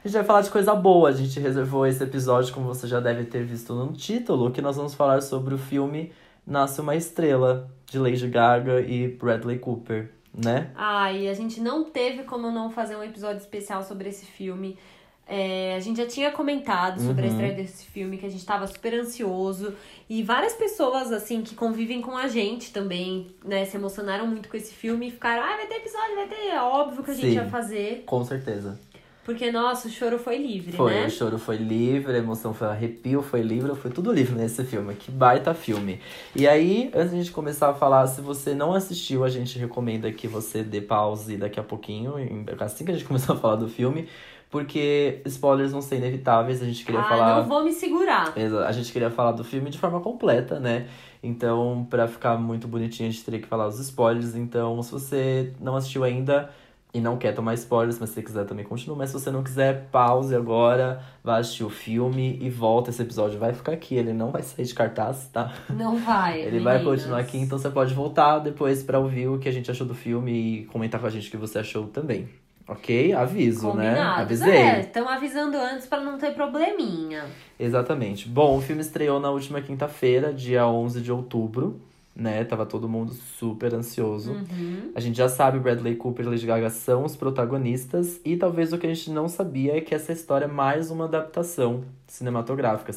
A gente vai falar de coisa boa, a gente reservou esse episódio, como você já deve ter visto no título, que nós vamos falar sobre o filme Nasce Uma Estrela, de Lady Gaga e Bradley Cooper, né? Ah, e a gente não teve como não fazer um episódio especial sobre esse filme. É, a gente já tinha comentado sobre uhum. a estreia desse filme, que a gente tava super ansioso. E várias pessoas, assim, que convivem com a gente também, né? Se emocionaram muito com esse filme e ficaram... Ah, vai ter episódio, vai ter... É óbvio que a gente Sim, ia fazer. Com certeza. Porque, nossa, o choro foi livre, foi, né? Foi, o choro foi livre, a emoção foi arrepio, foi livre, foi tudo livre nesse filme. Que baita filme. E aí, antes de a gente começar a falar, se você não assistiu, a gente recomenda que você dê pause daqui a pouquinho, assim que a gente começar a falar do filme, porque spoilers vão ser inevitáveis, a gente queria ah, falar... Ah, não vou me segurar. A gente queria falar do filme de forma completa, né? Então, pra ficar muito bonitinho, a gente teria que falar os spoilers. Então, se você não assistiu ainda... E não quer tomar spoilers, mas se você quiser também continua. Mas se você não quiser, pause agora, vá assistir o filme e volta. Esse episódio vai ficar aqui, ele não vai sair de cartaz, tá? Não vai, Ele meninas. vai continuar aqui, então você pode voltar depois pra ouvir o que a gente achou do filme e comentar com a gente o que você achou também. Ok? Aviso, Combinado. né? Avisei. É, estão avisando antes pra não ter probleminha. Exatamente. Bom, o filme estreou na última quinta-feira, dia onze de outubro. Né, tava todo mundo super ansioso. Uhum. A gente já sabe, Bradley Cooper e Lady Gaga são os protagonistas. E talvez o que a gente não sabia é que essa história é mais uma adaptação cinematográfica.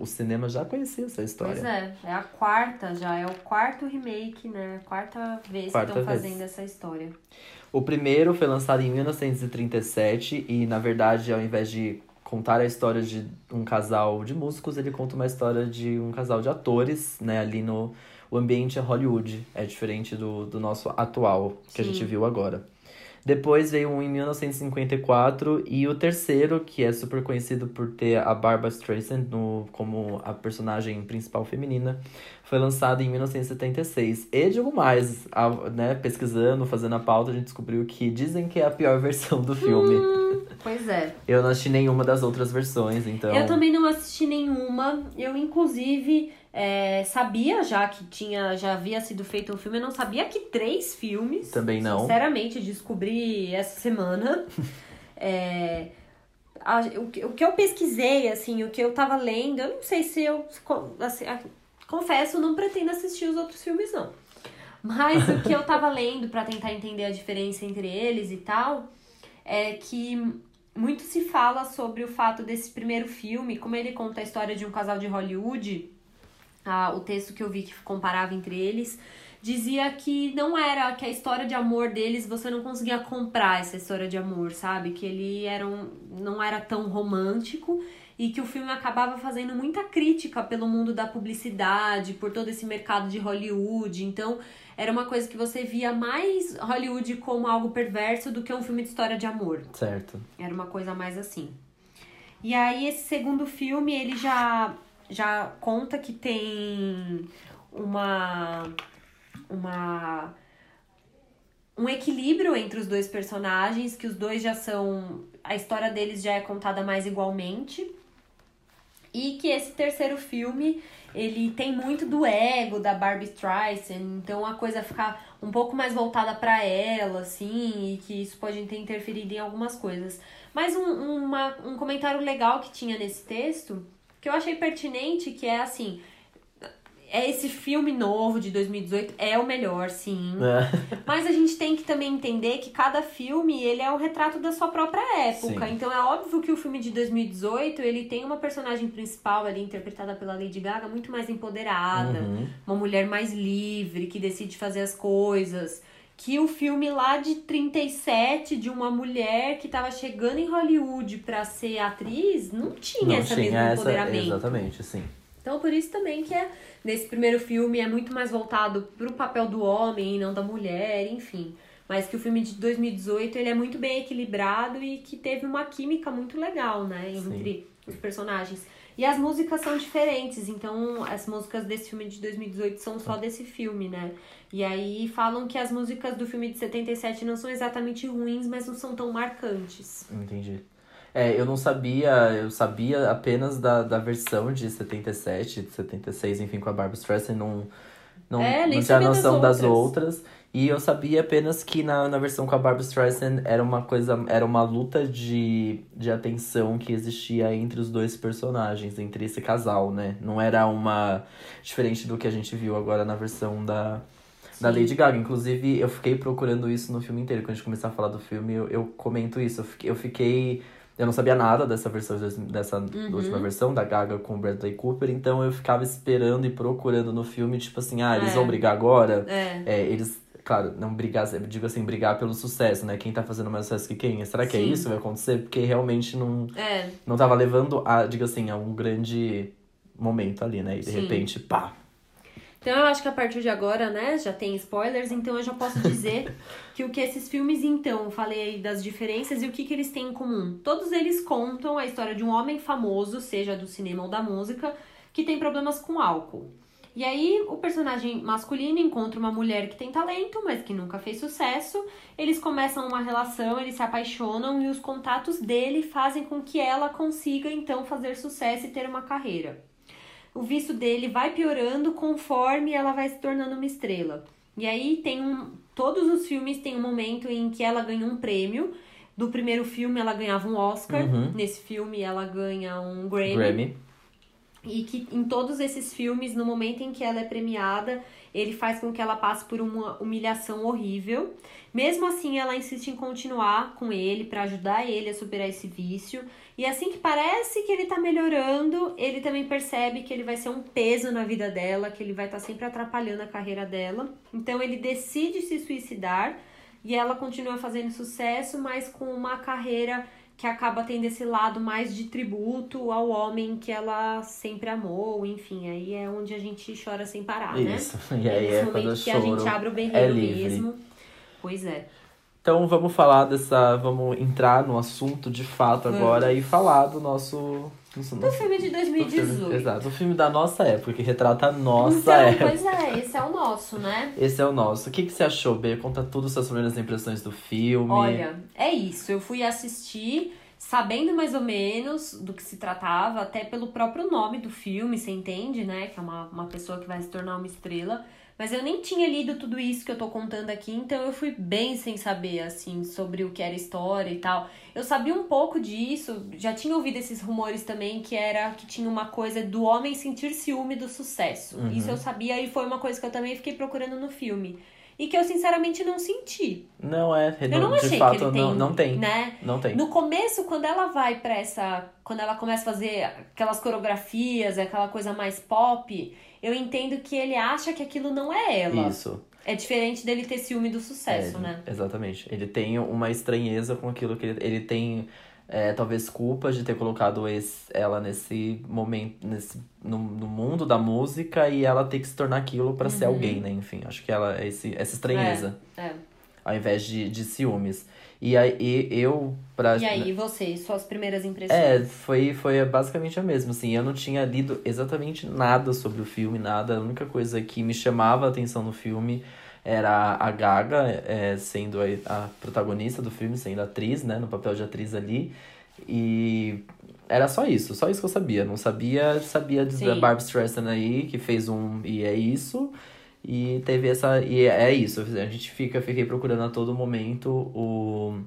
O cinema já conhecia essa história. Pois é, é a quarta já, é o quarto remake, né? A quarta vez quarta que estão fazendo essa história. O primeiro foi lançado em mil novecentos e trinta e sete. E, na verdade, ao invés de contar a história de um casal de músicos, ele conta uma história de um casal de atores, né? Ali no... O ambiente é Hollywood, é diferente do, do nosso atual, que Sim. a gente viu agora. Depois veio um em mil novecentos e cinquenta e quatro, e o terceiro, que é super conhecido por ter a Barbra Streisand no, como a personagem principal feminina, foi lançado em mil novecentos e setenta e seis. E digo mais, a, né, pesquisando, fazendo a pauta, a gente descobriu que dizem que é a pior versão do filme. Hum, pois é. Eu não assisti nenhuma das outras versões, então... Eu também não assisti nenhuma. Eu, inclusive... É, sabia já que tinha, já havia sido feito um filme, eu não sabia que três filmes. Também não. Sinceramente, descobri essa semana. é, a, o, o que eu pesquisei, assim, o que eu tava lendo, eu não sei se eu, assim, a, confesso, não pretendo assistir os outros filmes, não. Mas o que eu tava lendo pra tentar entender a diferença entre eles e tal, é que... muito se fala sobre o fato desse primeiro filme, como ele conta a história de um casal de Hollywood. Ah, o texto que eu vi que comparava entre eles dizia que não era que a história de amor deles, você não conseguia comprar essa história de amor, sabe? Que ele era um, não era tão romântico, e que o filme acabava fazendo muita crítica pelo mundo da publicidade, por todo esse mercado de Hollywood. Então era uma coisa que você via mais Hollywood como algo perverso do que um filme de história de amor. Certo. Era uma coisa mais assim. E aí esse segundo filme, ele já... já conta que tem uma, uma, um equilíbrio entre os dois personagens, que os dois já são... a história deles já é contada mais igualmente. E que esse terceiro filme, ele tem muito do ego da Barbra Streisand, então a coisa fica um pouco mais voltada pra ela, assim, e que isso pode ter interferido em algumas coisas. Mas um, uma, um comentário legal que tinha nesse texto... que eu achei pertinente, que é assim, é esse filme novo de dois mil e dezoito, é o melhor, sim. É. Mas a gente tem que também entender que cada filme, ele é um retrato da sua própria época. Sim. Então é óbvio que o filme de dois mil e dezoito, ele tem uma personagem principal ali, interpretada pela Lady Gaga, muito mais empoderada. Uhum. Uma mulher mais livre, que decide fazer as coisas. Que o filme lá de trinta e sete, de uma mulher que tava chegando em Hollywood pra ser atriz, não tinha não essa tinha mesmo empoderamento. Essa, exatamente, sim. Então, por isso também que é, nesse primeiro filme é muito mais voltado pro papel do homem e não da mulher, enfim. Mas que o filme de dois mil e dezoito, ele é muito bem equilibrado e que teve uma química muito legal, né, entre sim. os personagens. E as músicas são diferentes, então as músicas desse filme de dois mil e dezoito são só desse filme, né? E aí falam que as músicas do filme de setenta e sete não são exatamente ruins, mas não são tão marcantes. Entendi. É, eu não sabia, eu sabia apenas da, da versão de setenta e sete, de setenta e seis, enfim, com a Barbra Streisand, não, não, é, não tinha noção das outras. das outras. E eu sabia apenas que na, na versão com a Barbra Streisand era uma coisa, era uma luta de, de atenção que existia entre os dois personagens, entre esse casal, né? Não era uma... diferente do que a gente viu agora na versão da, da Lady Gaga. Inclusive, eu fiquei procurando isso no filme inteiro. Quando a gente começar a falar do filme, eu, eu comento isso. Eu fiquei, eu fiquei... Eu não sabia nada dessa versão, dessa uhum. última versão da Gaga com o Bradley Cooper. Então, eu ficava esperando e procurando no filme, tipo assim, ah, eles é. vão brigar agora? É. é eles... Claro, não brigar, eu digo assim, brigar pelo sucesso, né? Quem tá fazendo mais sucesso que quem? Será que Sim. é isso que vai acontecer? Porque realmente não, é. não tava levando a, digo assim, a um grande momento ali, né? E de Sim. repente, pá! Então eu acho que a partir de agora, né, já tem spoilers, então eu já posso dizer que o que esses filmes, então, eu falei aí das diferenças e o que, que eles têm em comum. Todos eles contam a história de um homem famoso, seja do cinema ou da música, que tem problemas com álcool. E aí, o personagem masculino encontra uma mulher que tem talento, mas que nunca fez sucesso. Eles começam uma relação, eles se apaixonam e os contatos dele fazem com que ela consiga, então, fazer sucesso e ter uma carreira. O vício dele vai piorando conforme ela vai se tornando uma estrela. E aí, tem um, todos os filmes têm um momento em que ela ganha um prêmio. Do primeiro filme, ela ganhava um Oscar. Uhum. Nesse filme, ela ganha um Grammy. Grammy. E que em todos esses filmes, no momento em que ela é premiada, ele faz com que ela passe por uma humilhação horrível. Mesmo assim, ela insiste em continuar com ele, pra ajudar ele a superar esse vício. E assim que parece que ele tá melhorando, ele também percebe que ele vai ser um peso na vida dela, que ele vai estar sempre atrapalhando a carreira dela. Então, ele decide se suicidar e ela continua fazendo sucesso, mas com uma carreira... que acaba tendo esse lado mais de tributo ao homem que ela sempre amou, enfim, aí é onde a gente chora sem parar, isso. né? Isso, e aí é, é quando que a gente abre o berreiro é mesmo. Pois é. Então vamos falar dessa... Vamos entrar no assunto de fato agora hum. e falar do nosso... Do nosso, filme de dois mil e dezoito. Filme, exato, o filme da nossa época, que retrata a nossa então, época. Pois é, esse é o nosso, né? Esse é o nosso. O que, que você achou, Bê? Conta tudo, suas primeiras impressões do filme. Olha, é isso. Eu fui assistir sabendo mais ou menos do que se tratava, até pelo próprio nome do filme, você entende, né? Que é uma, uma pessoa que vai se tornar uma estrela. Mas eu nem tinha lido tudo isso que eu tô contando aqui, então eu fui bem sem saber, assim, sobre o que era história e tal. Eu sabia um pouco disso, já tinha ouvido esses rumores também, que era que tinha uma coisa do homem sentir ciúme do sucesso. Uhum. Isso eu sabia e foi uma coisa que eu também fiquei procurando no filme. E que eu, sinceramente, não senti. Não é. Eu não, não achei de fato, que ele tem, não, não tem, né? Não tem. No começo, quando ela vai pra essa... Quando ela começa a fazer aquelas coreografias, aquela coisa mais pop, eu entendo que ele acha que aquilo não é ela. Isso. É diferente dele ter ciúme do sucesso, é, né? Exatamente. Ele tem uma estranheza com aquilo que... Ele, ele tem... É, talvez culpa de ter colocado esse, ela nesse momento, nesse, no, no mundo da música, e ela ter que se tornar aquilo pra uhum. ser alguém, né? Enfim, acho que ela é esse, essa estranheza. É, é. Ao invés de, de ciúmes. E aí, eu... Pra, e aí, você? Suas primeiras impressões? É, foi, foi basicamente a mesma, assim. Eu não tinha lido exatamente nada sobre o filme, nada. A única coisa que me chamava a atenção no filme era a Gaga, é, sendo a, a protagonista do filme, sendo atriz, né? No papel de atriz ali. E era só isso, só isso que eu sabia. Não sabia, sabia de da Barbra Streisand aí, que fez um... E é isso... E teve essa... E é isso. A gente fica... Fiquei procurando a todo momento o...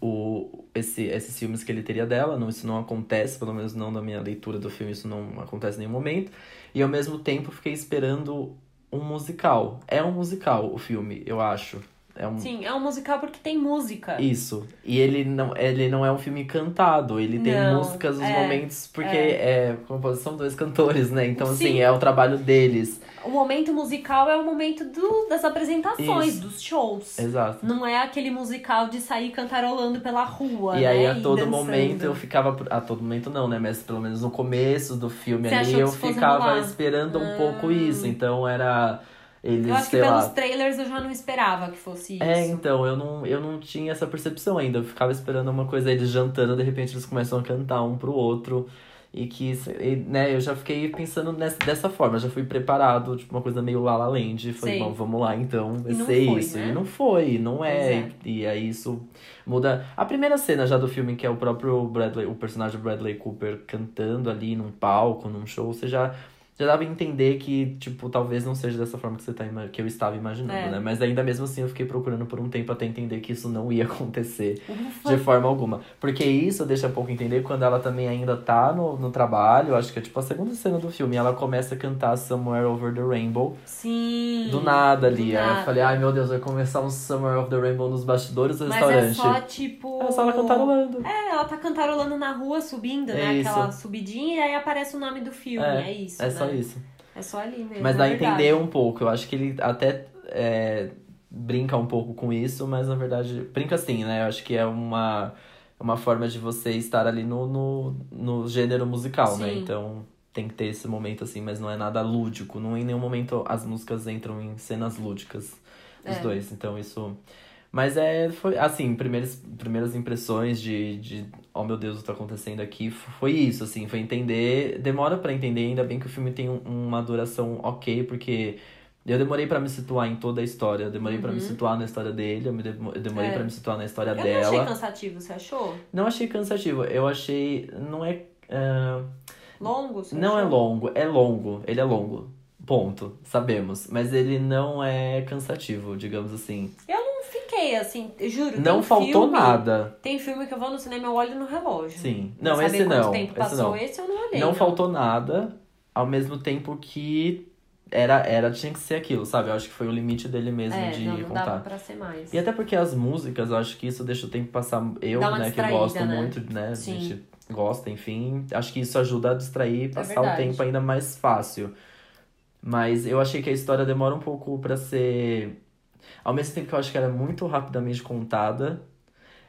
o esse, esses filmes que ele teria dela. Não, isso não acontece. Pelo menos não na minha leitura do filme. Isso não acontece em nenhum momento. E ao mesmo tempo fiquei esperando um musical. É um musical o filme, eu acho. É um... Sim, é um musical porque tem música. Isso. E ele não, ele não é um filme cantado. Ele tem não, músicas nos é, momentos... Porque é, é composição dos cantores, né? Então, sim, assim, é o trabalho deles. O momento musical é o momento do, das apresentações, isso, dos shows. Exato. Não é aquele musical de sair cantarolando pela rua, e né? Aí, a todo e momento, eu ficava... A todo momento não, né? Mas pelo menos no começo do filme, você ali, eu ficava esperando um ah. pouco isso. Então, era... Eles, eu acho que pelos lá... trailers eu já não esperava que fosse isso. É, então, eu não, eu não tinha essa percepção ainda. Eu ficava esperando uma coisa, eles jantando, de repente eles começam a cantar um pro outro. E que, e, né, eu já fiquei pensando nessa, dessa forma. Eu já fui preparado, tipo, uma coisa meio La La Land. Falei, bom, vamos lá, então, vai ser isso. Né? E não foi, não é. é. E aí isso muda... A primeira cena já do filme, que é o próprio Bradley, o personagem Bradley Cooper cantando ali num palco, num show, você já... Já dava a entender que, tipo, talvez não seja dessa forma que, você tá ima- que eu estava imaginando, é. né? Mas ainda mesmo assim eu fiquei procurando por um tempo até entender que isso não ia acontecer de forma alguma. Porque isso deixa pouco entender quando ela também ainda tá no, no trabalho, acho que é tipo a segunda cena do filme, ela começa a cantar Somewhere Over the Rainbow. Sim! Do nada ali. Do aí nada. Eu falei, ai meu Deus, vai começar um Somewhere Over the Rainbow nos bastidores do Mas restaurante. Mas é só, tipo... É só ela cantarolando. É, ela tá cantarolando na rua, subindo, é né? Isso. Aquela subidinha, e aí aparece o nome do filme, é, é isso, é né? Só isso. É só ali mesmo. Mas dá a entender um pouco. Eu acho que ele até é, brinca um pouco com isso, mas na verdade... Brinca assim, né? Eu acho que é uma, uma forma de você estar ali no, no, no gênero musical, sim, né? Então tem que ter esse momento assim, mas não é nada lúdico. Não, em nenhum momento as músicas entram em cenas lúdicas, os é. dois. Então isso... Mas é, foi assim, primeiras, primeiras impressões de, de, oh meu Deus, o que tá acontecendo aqui, foi isso, assim, foi entender, demora pra entender, ainda bem que o filme tem um, uma duração ok, porque eu demorei pra me situar em toda a história, eu demorei uhum. pra me situar na história dele, eu, me de, eu demorei é. pra me situar na história eu dela. Eu não achei cansativo, você achou? Não achei cansativo, eu achei, não é... Uh... Longo? Você não achou? É longo, é longo, ele é longo, ponto, sabemos, mas ele não é cansativo, digamos assim. Eu fiquei, assim, juro, não faltou filme, nada. Tem filme que eu vou no cinema, eu olho no relógio. Sim. Não, pra esse não. Tempo esse passou, não. Esse eu não olhei. Não, não faltou nada, ao mesmo tempo que era, era, tinha que ser aquilo, sabe? Eu acho que foi o limite dele mesmo é, de não, não contar. Dava pra ser mais. E até porque as músicas, eu acho que isso deixa o tempo passar. Eu, né, que gosto né? muito, né? Sim. A gente gosta, enfim. Acho que isso ajuda a distrair e passar é o tempo ainda mais fácil. Mas eu achei que a história demora um pouco pra ser... Ao mesmo tempo que eu acho que ela é muito rapidamente contada,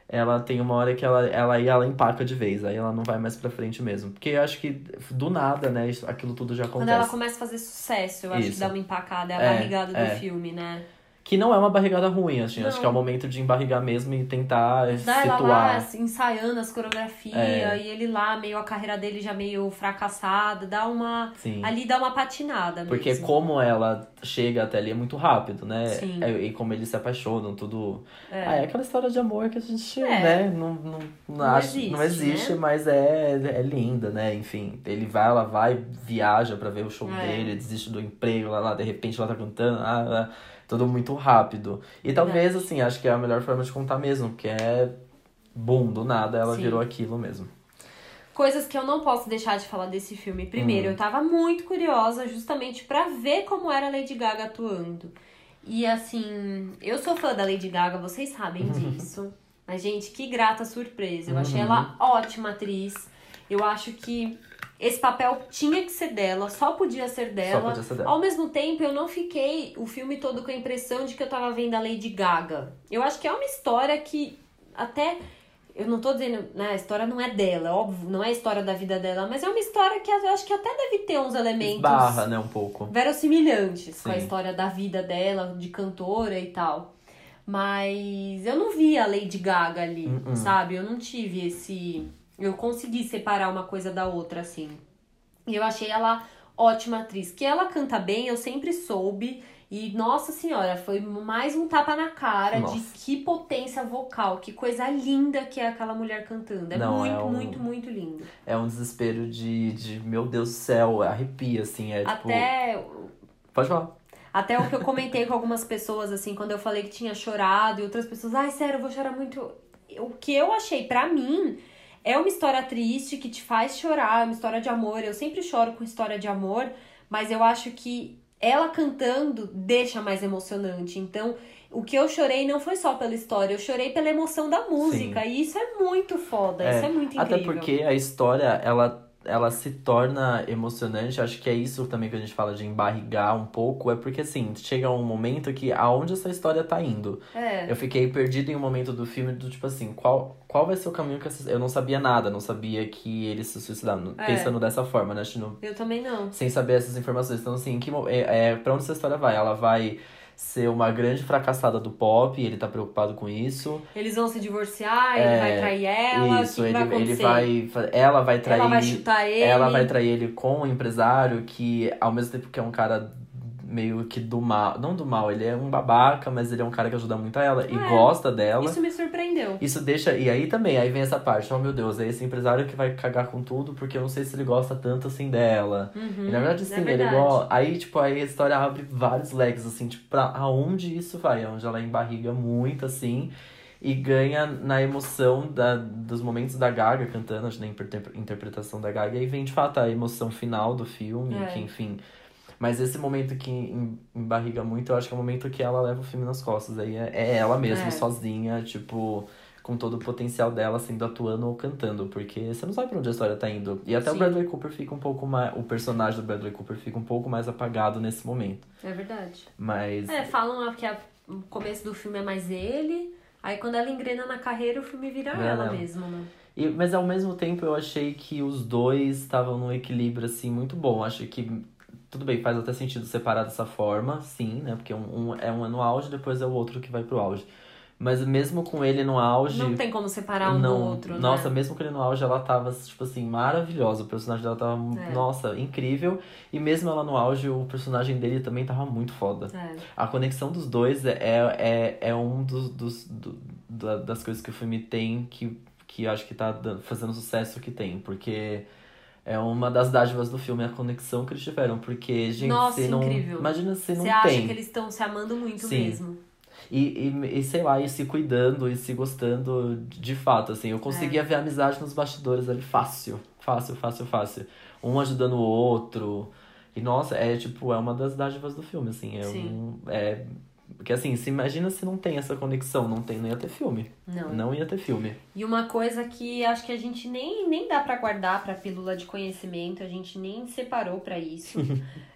ela tem uma hora que ela, ela, ela empaca de vez, aí ela não vai mais pra frente mesmo. Porque eu acho que do nada, né, aquilo tudo já acontece. Quando ela começa a fazer sucesso, eu acho Isso. que dá uma empacada, é a é, barrigada é. do filme, né? Que não é uma barrigada ruim, assim. Não. Acho que é o momento de embarrigar mesmo e tentar Daí situar. Ela lá, assim, ensaiando as coreografias. É. E ele lá, meio a carreira dele já meio fracassada. Dá uma... Sim. Ali dá uma patinada Porque mesmo. Como ela chega até ali é muito rápido, né? Sim. E como eles se apaixonam, tudo... É. Ah, é aquela história de amor que a gente, é. né? Não, não, não, não acha, existe, não existe né? Mas é, é linda, né? Enfim, ele vai, ela vai, viaja pra ver o show é. dele. Desiste do emprego, lá, lá de repente ela tá cantando... Ah, lá, tudo muito rápido. E talvez, assim, acho que é a melhor forma de contar mesmo. Que é... Bum, do nada ela Sim. virou aquilo mesmo. Coisas que eu não posso deixar de falar desse filme. Primeiro, hum. eu tava muito curiosa justamente pra ver como era a Lady Gaga atuando. E, assim... Eu sou fã da Lady Gaga, vocês sabem disso. Mas, gente, que grata surpresa. Eu achei ela ótima atriz. Eu acho que... Esse papel tinha que ser dela, só podia ser dela. Só podia ser dela. Ao mesmo tempo, eu não fiquei o filme todo com a impressão de que eu tava vendo a Lady Gaga. Eu acho que é uma história que até... Eu não tô dizendo... Né, a história não é dela, óbvio. Não é a história da vida dela. Mas é uma história que eu acho que até deve ter uns elementos... Esbarra, né, um pouco. Verossimilhantes. Sim. Com a história da vida dela, de cantora e tal. Mas eu não vi a Lady Gaga ali, uh-uh. sabe? Eu não tive esse... Eu consegui separar uma coisa da outra, assim. E eu achei ela ótima atriz. Que ela canta bem, eu sempre soube. E, nossa senhora, foi mais um tapa na cara nossa. de que potência vocal. Que coisa linda que é aquela mulher cantando. É Não, muito, é um... muito, muito lindo. É um desespero de, de meu Deus do céu, arrepia, assim. É Até... Tipo... Pode falar. Até o que eu comentei com algumas pessoas, assim, quando eu falei que tinha chorado. E outras pessoas, ai, sério, eu vou chorar muito. O que eu achei, pra mim... É uma história triste que te faz chorar, é uma história de amor. Eu sempre choro com história de amor, mas eu acho que ela cantando deixa mais emocionante. Então, o que eu chorei não foi só pela história, eu chorei pela emoção da música. Sim. E isso é muito foda, é, isso é muito incrível. Até porque a história, ela, ela se torna emocionante. Acho que é isso também que a gente fala de embarrigar um pouco. É porque, assim, chega um momento que aonde essa história tá indo. É. Eu fiquei perdido em um momento do filme do tipo assim, qual... Qual vai ser o caminho que... Essa... Eu não sabia nada, não sabia que ele se suicidava. É. Pensando dessa forma, né? Não... Eu também não. Sem saber essas informações. Então, assim, que... é, é, pra onde essa história vai? Ela vai ser uma grande fracassada do pop, ele tá preocupado com isso. Eles vão se divorciar, é... ele vai trair ela, isso, o que, que ele, vai acontecer? Ele vai... Ela vai trair... Ela vai chutar ele. Ela vai trair ele com um empresário que, ao mesmo tempo que é um cara... meio que do mal, não do mal, ele é um babaca, mas ele é um cara que ajuda muito a ela, é, e gosta dela. Isso me surpreendeu. Isso deixa, e aí também, aí vem essa parte, oh meu Deus, é esse empresário que vai cagar com tudo, porque eu não sei se ele gosta tanto assim dela. Uhum, e na verdade sim, é verdade. Ele igual, aí tipo, aí a história abre vários legs, assim, tipo, pra aonde isso vai, aonde ela embarriga muito, assim, e ganha na emoção da, dos momentos da Gaga cantando, na interpretação da Gaga, e aí vem de fato a emoção final do filme, é. que enfim... Mas esse momento que embarriga muito, eu acho que é o momento que ela leva o filme nas costas. Aí é ela mesma, é. sozinha, tipo, com todo o potencial dela, sendo atuando ou cantando. Porque você não sabe pra onde a história tá indo. E até Sim. o Bradley Cooper fica um pouco mais... O personagem do Bradley Cooper fica um pouco mais apagado nesse momento. É verdade. Mas... É, falam que a, o começo do filme é mais ele. Aí quando ela engrena na carreira, o filme vira é ela, ela mesma, né? E, mas ao mesmo tempo, eu achei que os dois estavam num equilíbrio, assim, muito bom. Acho que... Tudo bem, faz até sentido separar dessa forma, sim, né? Porque um, um é um no auge, depois é o outro que vai pro auge. Mas mesmo com ele no auge... Não tem como separar um não, do outro, Nossa, né? mesmo com ele no auge, ela tava, tipo assim, maravilhosa. O personagem dela tava, é. nossa, incrível. E mesmo ela no auge, o personagem dele também tava muito foda. É. A conexão dos dois é, é, é um dos, dos do, das coisas que o filme tem que, que acho que tá fazendo sucesso que tem. Porque... É uma das dádivas do filme, a conexão que eles tiveram. Porque, gente, Nossa, você não... Incrível. Imagina se não tem. Você acha que eles estão se amando muito Sim. mesmo. E, e, e, sei lá, e se cuidando, e se gostando de fato, assim. Eu conseguia é. ver a amizade nos bastidores ali, fácil. Fácil, fácil, fácil. Um ajudando o outro. E, nossa, é tipo, é uma das dádivas do filme, assim. É Sim. um... É... Porque assim, se imagina se não tem essa conexão, não, tem, não ia ter filme. Não. Não ia ter filme. E uma coisa que acho que a gente nem, nem dá pra guardar pra pílula de conhecimento, a gente nem separou pra isso,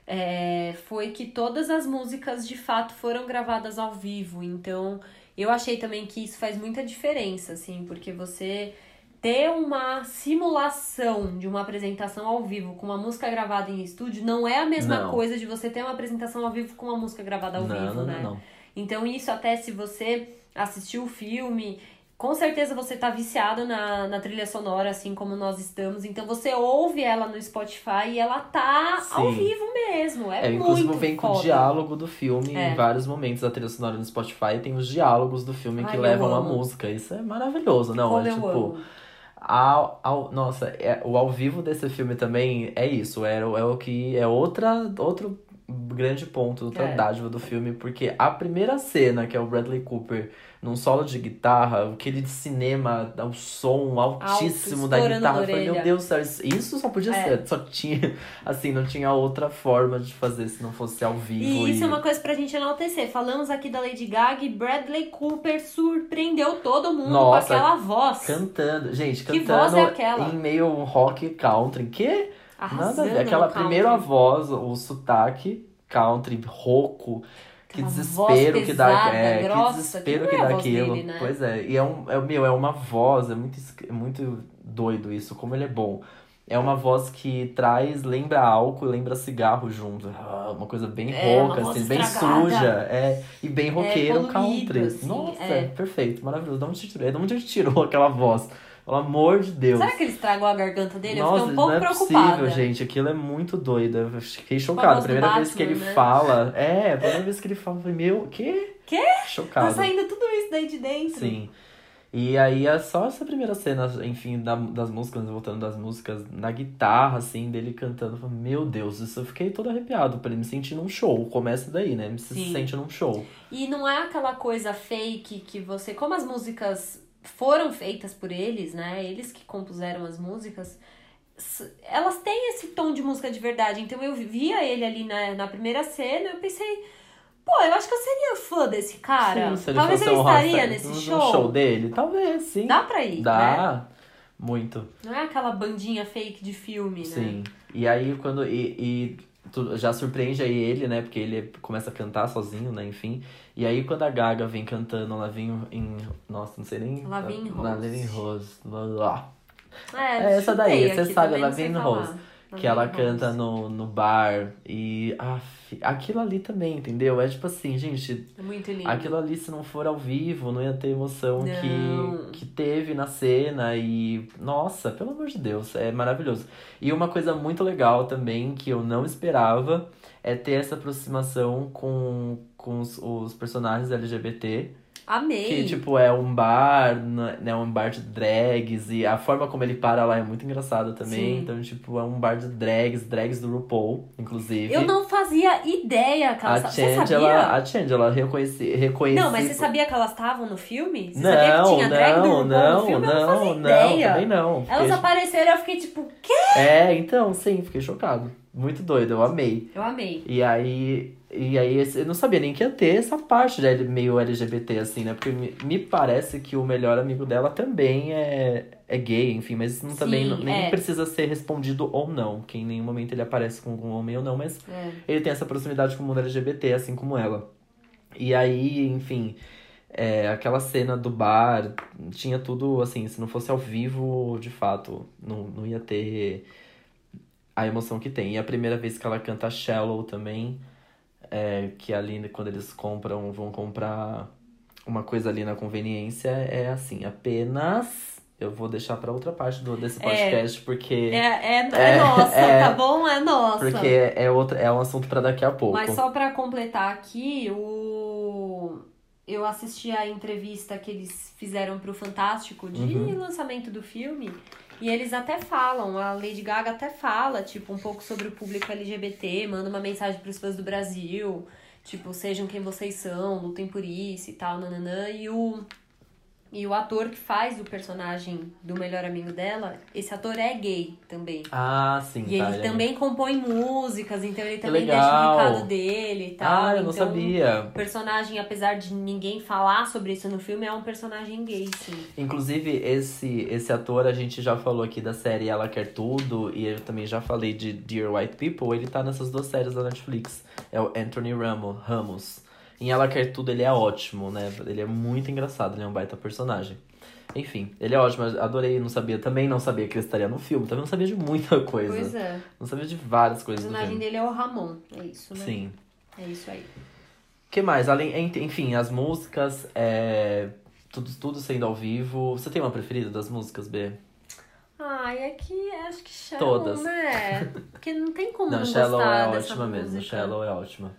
é, foi que todas as músicas de fato foram gravadas ao vivo. Então, eu achei também que isso faz muita diferença, assim, porque você ter uma simulação de uma apresentação ao vivo com uma música gravada em estúdio não é a mesma não. coisa de você ter uma apresentação ao vivo com uma música gravada ao não, vivo, não, né? Não, não. Então isso até se você assistiu o filme, com certeza você tá viciado na, na trilha sonora, assim como nós estamos. Então você ouve ela no Spotify e ela tá Sim. ao vivo mesmo. É, é muito inclusive vem foda. Com o diálogo do filme é. Em vários momentos da trilha sonora no Spotify. Tem os diálogos do filme Ai, que levam amo. A música. Isso é maravilhoso. Não, como é tipo... Amo. Ao, ao, nossa, é, o ao vivo desse filme também é isso. É, é o que é outra, outro grande ponto, outra é. dádiva do filme. Porque a primeira cena, que é o Bradley Cooper num solo de guitarra, aquele de cinema, o som altíssimo Alto, da guitarra. Eu falei, meu Deus do céu, isso só podia é. ser. Só tinha, assim, não tinha outra forma de fazer se não fosse ao vivo. E isso e... é uma coisa pra gente enaltecer. Falamos aqui da Lady Gaga e Bradley Cooper surpreendeu todo mundo Nossa, com aquela voz. Cantando, gente, cantando. Que voz é aquela? Em meio rock country. Que? Arrasando nada a ver. Aquela primeira voz, o sotaque country, rouco. Que desespero que dá, é, que desespero que dá aquilo. Pois é, e é um, é, meu, é uma voz, é muito, muito doido isso, como ele é bom. É uma voz que traz, lembra álcool, lembra cigarro junto. Ah, uma coisa bem é, rouca, assim, bem suja. É, e bem roqueiro, é, country. Assim, Nossa, é. perfeito, maravilhoso. De onde tirou, de onde tirou aquela voz? Pelo amor de Deus. Será que ele estragou a garganta dele? Nossa, eu fiquei um pouco preocupada. Não é possível, gente. Aquilo é muito doido. Eu fiquei chocado. Primeira Batman, vez que ele né? fala... É, a primeira vez que ele fala, eu falei, meu, o quê? Quê? Chocado. Tá saindo tudo isso daí de dentro. Sim. E aí, é só essa primeira cena, enfim, da, das músicas, voltando das músicas, na guitarra, assim, dele cantando. Eu falei, meu Deus, isso eu fiquei todo arrepiado. Ele me sente num show. Começa daí, né? Me Sim. se sente num show. E não é aquela coisa fake que você... Como as músicas... foram feitas por eles, né? Eles que compuseram as músicas. Elas têm esse tom de música de verdade. Então eu via ele ali na, na primeira cena, eu pensei, pô, eu acho que eu seria fã desse cara. Sim, se ele Talvez fosse ele um estaria roster, nesse um show. No show dele? Talvez, sim. Dá pra ir, Dá, né? muito. Não é aquela bandinha fake de filme, sim. né? Sim. E aí, quando... E, e... já surpreende aí ele, né, porque ele começa a cantar sozinho, né, enfim. E aí quando a Gaga vem cantando Lavender em... Nossa, não sei nem... Lavender Rose. Lavender Rose. Lá. É, é essa daí, você sabe, Lavender Rose. Que ela Rose. canta no, no bar e... Ah, aquilo ali também, entendeu? É tipo assim, gente... Muito lindo. Aquilo ali, se não for ao vivo, não ia ter emoção que, que teve na cena. E, nossa, pelo amor de Deus, é maravilhoso. E uma coisa muito legal também, que eu não esperava, é ter essa aproximação com, com os, os personagens L G B T. Amei! Que, tipo, é um bar, né? Um bar de drags. E a forma como ele para lá é muito engraçada também. Sim. Então, tipo, é um bar de drags. Drags do RuPaul, inclusive. Eu não fazia ideia que elas... Você sabia? A Chandela reconheci, reconheci... Não, mas você sabia que elas estavam no filme? Você não, sabia que tinha drag não, do RuPaul não, no filme? Não, eu não fazia não, ideia. Também não. Elas fiquei... apareceram e eu fiquei tipo, quê? É, então, sim. Fiquei chocado. Muito doido, eu amei. Eu amei. E aí... E aí, eu não sabia nem que ia ter essa parte de meio L G B T, assim, né? Porque me parece que o melhor amigo dela também é, é gay, enfim. Mas não, Sim, também não, nem é. precisa ser respondido ou não. Que em nenhum momento ele aparece com algum homem ou não. Mas é. ele tem essa proximidade com o mundo L G B T, assim como ela. E aí, enfim... É, aquela cena do bar... Tinha tudo, assim... Se não fosse ao vivo, de fato, não, não ia ter a emoção que tem. E a primeira vez que ela canta Shallow também... É, que ali, quando eles compram, vão comprar uma coisa ali na conveniência, é assim, apenas... Eu vou deixar pra outra parte do, desse podcast, é, porque... É, é, é, é nossa, é, tá bom? É nossa. Porque é, é, outra, é um assunto pra daqui a pouco. Mas só pra completar aqui, o... eu assisti a entrevista que eles fizeram pro Fantástico de uhum. lançamento do filme... E eles até falam, a Lady Gaga até fala, tipo, um pouco sobre o público L G B T, manda uma mensagem pros fãs do Brasil, tipo, sejam quem vocês são, lutem por isso e tal, nananã. E o, e o ator que faz o personagem do melhor amigo dela, esse ator é gay também. Ah, sim. E tá, ele é. também compõe músicas, então ele também Legal. deixa o recado dele e tal. Ah, eu não então, sabia. O personagem, apesar de ninguém falar sobre isso no filme, é um personagem gay, sim. Inclusive, esse, esse ator, a gente já falou aqui da série Ela Quer Tudo, e eu também já falei de Dear White People, ele tá nessas duas séries da Netflix. É o Anthony Ramos. Em Ela Quer Tudo, ele é ótimo, né? Ele é muito engraçado, ele é um baita personagem. Enfim, ele é ótimo, adorei, não sabia, também não sabia que ele estaria no filme, também não sabia de muita coisa. Pois é. Não sabia de várias coisas do filme. O personagem dele é o Ramon, é isso, né? Sim. É isso aí. O que mais? Além, enfim, as músicas, é, tudo, tudo sendo ao vivo. Você tem uma preferida das músicas, Bê? Ai, é que acho que Shallow, todas, né? Porque não tem como não, não Shallow gostar é dessa ótima música. Mesmo, Shallow é ótima.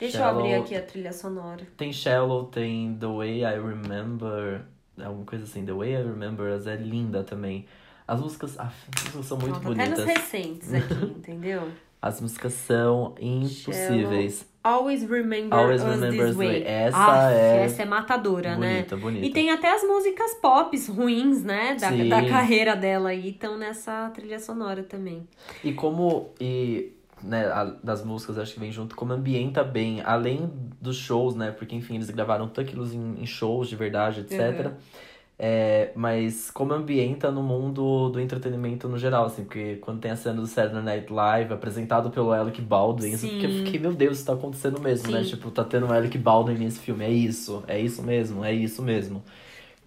Deixa Shallow... eu abrir aqui a trilha sonora. Tem Shallow, tem The Way I Remember, alguma coisa assim, The Way I Remember, é linda também. As músicas, ah, as músicas são muito não, bonitas. Até nas recentes aqui, entendeu? As músicas são impossíveis. Shallow. Always Remember Always Us Remember This Way. Way. Essa, ah, é... essa é matadora, bonita, né? Bonita, bonita. E tem até as músicas pop ruins, né? Da, da carreira dela aí. Estão nessa trilha sonora também. E como... E, né, a, das músicas, acho que vem junto. Como ambienta bem. Além dos shows, né? Porque, enfim, eles gravaram tudo aquilo em, em shows de verdade, etcétera. Uhum. É, mas como ambienta no mundo do entretenimento no geral, assim. Porque quando tem a cena do Saturday Night Live, apresentado pelo Alec Baldwin, assim, porque eu fiquei, meu Deus, isso tá acontecendo mesmo, sim, né? Tipo, tá tendo um Alec Baldwin nesse filme, é isso, é isso mesmo, é isso mesmo.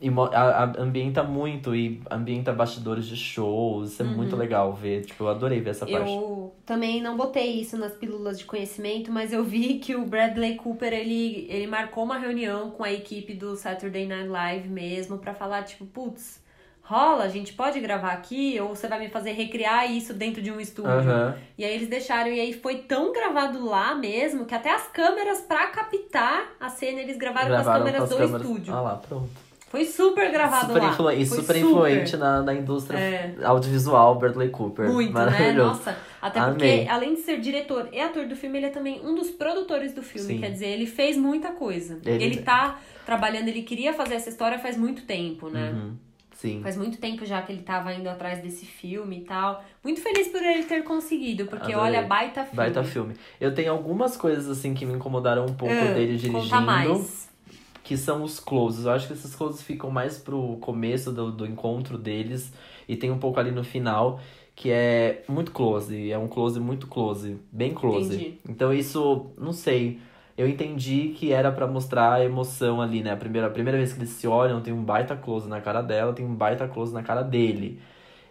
E a, a, ambienta muito, e ambienta bastidores de shows, isso é uhum. muito legal ver, tipo, eu adorei ver essa eu parte. Eu também não botei isso nas pílulas de conhecimento, mas eu vi que o Bradley Cooper, ele, ele marcou uma reunião com a equipe do Saturday Night Live mesmo, pra falar, tipo, putz, rola, a gente pode gravar aqui, ou você vai me fazer recriar isso dentro de um estúdio. Uhum. E aí eles deixaram, e aí foi tão gravado lá mesmo, que até as câmeras, pra captar a cena, eles gravaram, gravaram com as câmeras com as do câmeras... estúdio. Ah lá, pronto. Foi super gravado super lá. Influ- e super, super influente na, na indústria é. audiovisual, Bradley Cooper. Muito, né? Nossa, até porque, amei, além de ser diretor e ator do filme, ele é também um dos produtores do filme. Sim. Quer dizer, ele fez muita coisa. Ele... ele tá trabalhando, ele queria fazer essa história faz muito tempo, né? Uhum. Sim. Faz muito tempo já que ele tava indo atrás desse filme e tal. Muito feliz por ele ter conseguido, porque, adorei, olha, baita filme. Baita filme. Eu tenho algumas coisas, assim, que me incomodaram um pouco uh, dele dirigindo. Conta mais. Que são os closes. Eu acho que esses closes ficam mais pro começo do, do encontro deles. E tem um pouco ali no final, que é muito close. É um close muito close. Bem close. Entendi. Então isso, não sei. Eu entendi que era pra mostrar a emoção ali, né? A primeira, a primeira vez que eles se olham, tem um baita close na cara dela. Tem um baita close na cara dele.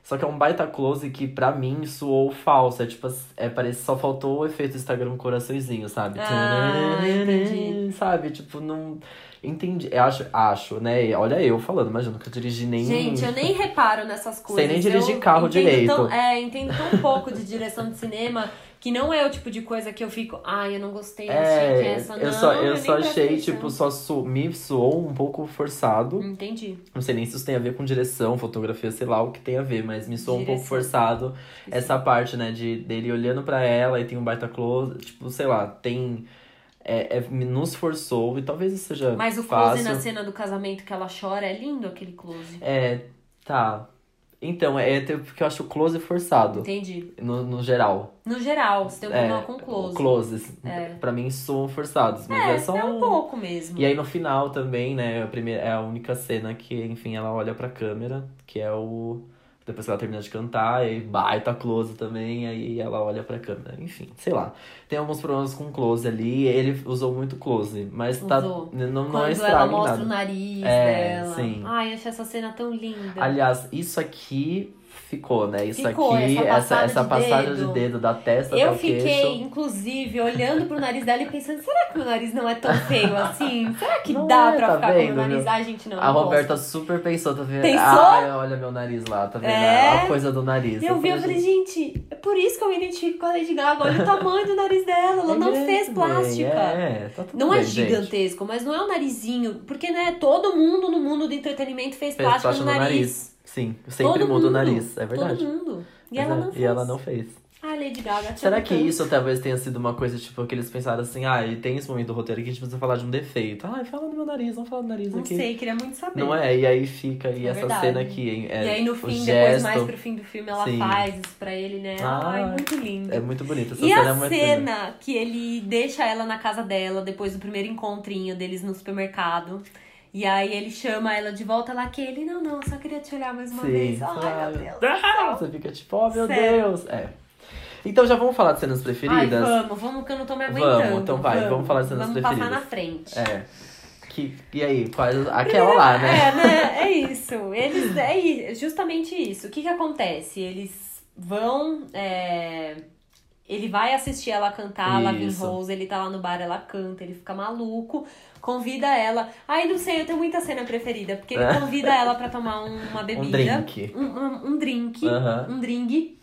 Só que é um baita close que, pra mim, soou falso. É tipo, é, parece só faltou o efeito Instagram coraçõezinho, sabe? Ah, entendi. Sabe? Tipo, não... Entendi, eu acho, acho, né? Olha eu falando, imagina que eu dirigi nem... Gente, eu nem reparo nessas coisas. Sem nem dirigir eu carro direito. Tão, é, entendo tão pouco de direção de cinema que não é o tipo de coisa que eu fico... Ai, ah, eu não gostei, é, achei essa, não. Eu só, eu eu só achei, tipo, só su- me soou um pouco forçado. Entendi. Não sei nem se isso tem a ver com direção, fotografia, sei lá o que tem a ver. Mas me soou um pouco forçado isso. Essa parte, né? De, dele olhando pra ela e tem um baita close. Tipo, sei lá, tem... É, é, nos forçou, e talvez isso seja mas o close fácil. Na cena do casamento que ela chora, é lindo aquele close. É, tá. Então, é porque eu acho o close forçado. Entendi. No, no geral. No geral, você tem um problema é, com close. Closes, é. Pra mim, são forçados. Mas é, é, só é um pouco mesmo. E aí, no final também, né, a primeira, é a única cena que, enfim, ela olha pra câmera, que é o... Depois que ela termina de cantar, e baita close também, aí ela olha pra câmera. Enfim, sei lá. Tem alguns problemas com close ali, ele usou muito close, mas usou. Tá, não, não é estraga ela mostra nada. O nariz é, dela. Sim. Ai, achei essa cena tão linda. Aliás, isso aqui ficou, né? Isso ficou, aqui, essa passagem, essa, essa de, passagem dedo. de dedo da testa até o queixo. Eu fiquei, inclusive, olhando pro nariz dela e pensando, será que meu nariz não é tão feio assim? Será que não dá é, pra tá ficar vendo, com o nariz? Meu... Ah, gente, não, A não Roberta gosto. super pensou, tá vendo? Pensou? Ah, olha meu nariz lá, tá vendo? É... A coisa do nariz. Eu, eu vi, eu falei, gente, é por isso que eu me identifico com a Lady Gaga. Olha o tamanho do nariz dela, ela é não grande, fez plástica. É, tá tudo não bem, é gigantesco, gente. Mas não é um narizinho, porque, né, todo mundo no mundo do entretenimento fez, fez plástica no, no nariz. nariz. Sim, sempre todo muda mundo, o nariz, é verdade. Todo mundo. E ela, é, não fez. e ela não fez. Ah, Lady Gaga. Será que tanto. isso talvez tenha sido uma coisa, tipo, que eles pensaram assim, ah, e tem esse momento do roteiro que a gente precisa falar de um defeito. Ah, fala do meu nariz, vamos falar do nariz não aqui. Não sei, queria muito saber. Não é? E aí fica, e é essa verdade. cena aqui, é, e aí no fim, depois gesto... mais pro fim do filme, ela Sim. faz isso pra ele, né? Ah, ai, muito lindo. É muito bonita essa e cena. E a é muito cena linda. Que ele deixa ela na casa dela, depois do primeiro encontrinho deles no supermercado. E aí ele chama ela de volta lá, que ele, não, não, só queria te olhar mais uma Sim, vez. Ai, ah, meu Deus. Ah, você fica tipo, oh, meu Sério? Deus. É. Então já vamos falar de cenas preferidas? Ai, vamos, vamos, que eu não tô me aguentando. Vamos, então vai, vamos, vamos falar de cenas vamos preferidas. Vamos passar na frente. É. Que, e aí, quais, aquela Primeiro, lá, né? É, né? É isso. Eles, é justamente isso. O que que acontece? Eles vão... É... Ele vai assistir ela cantar, Lavender Rose, ele tá lá no bar, ela canta, ele fica maluco, convida ela. Ai, não sei, eu tenho muita cena preferida, porque ele convida ela pra tomar uma bebida. Um drink. Um, um, um drink, uhum. um drink.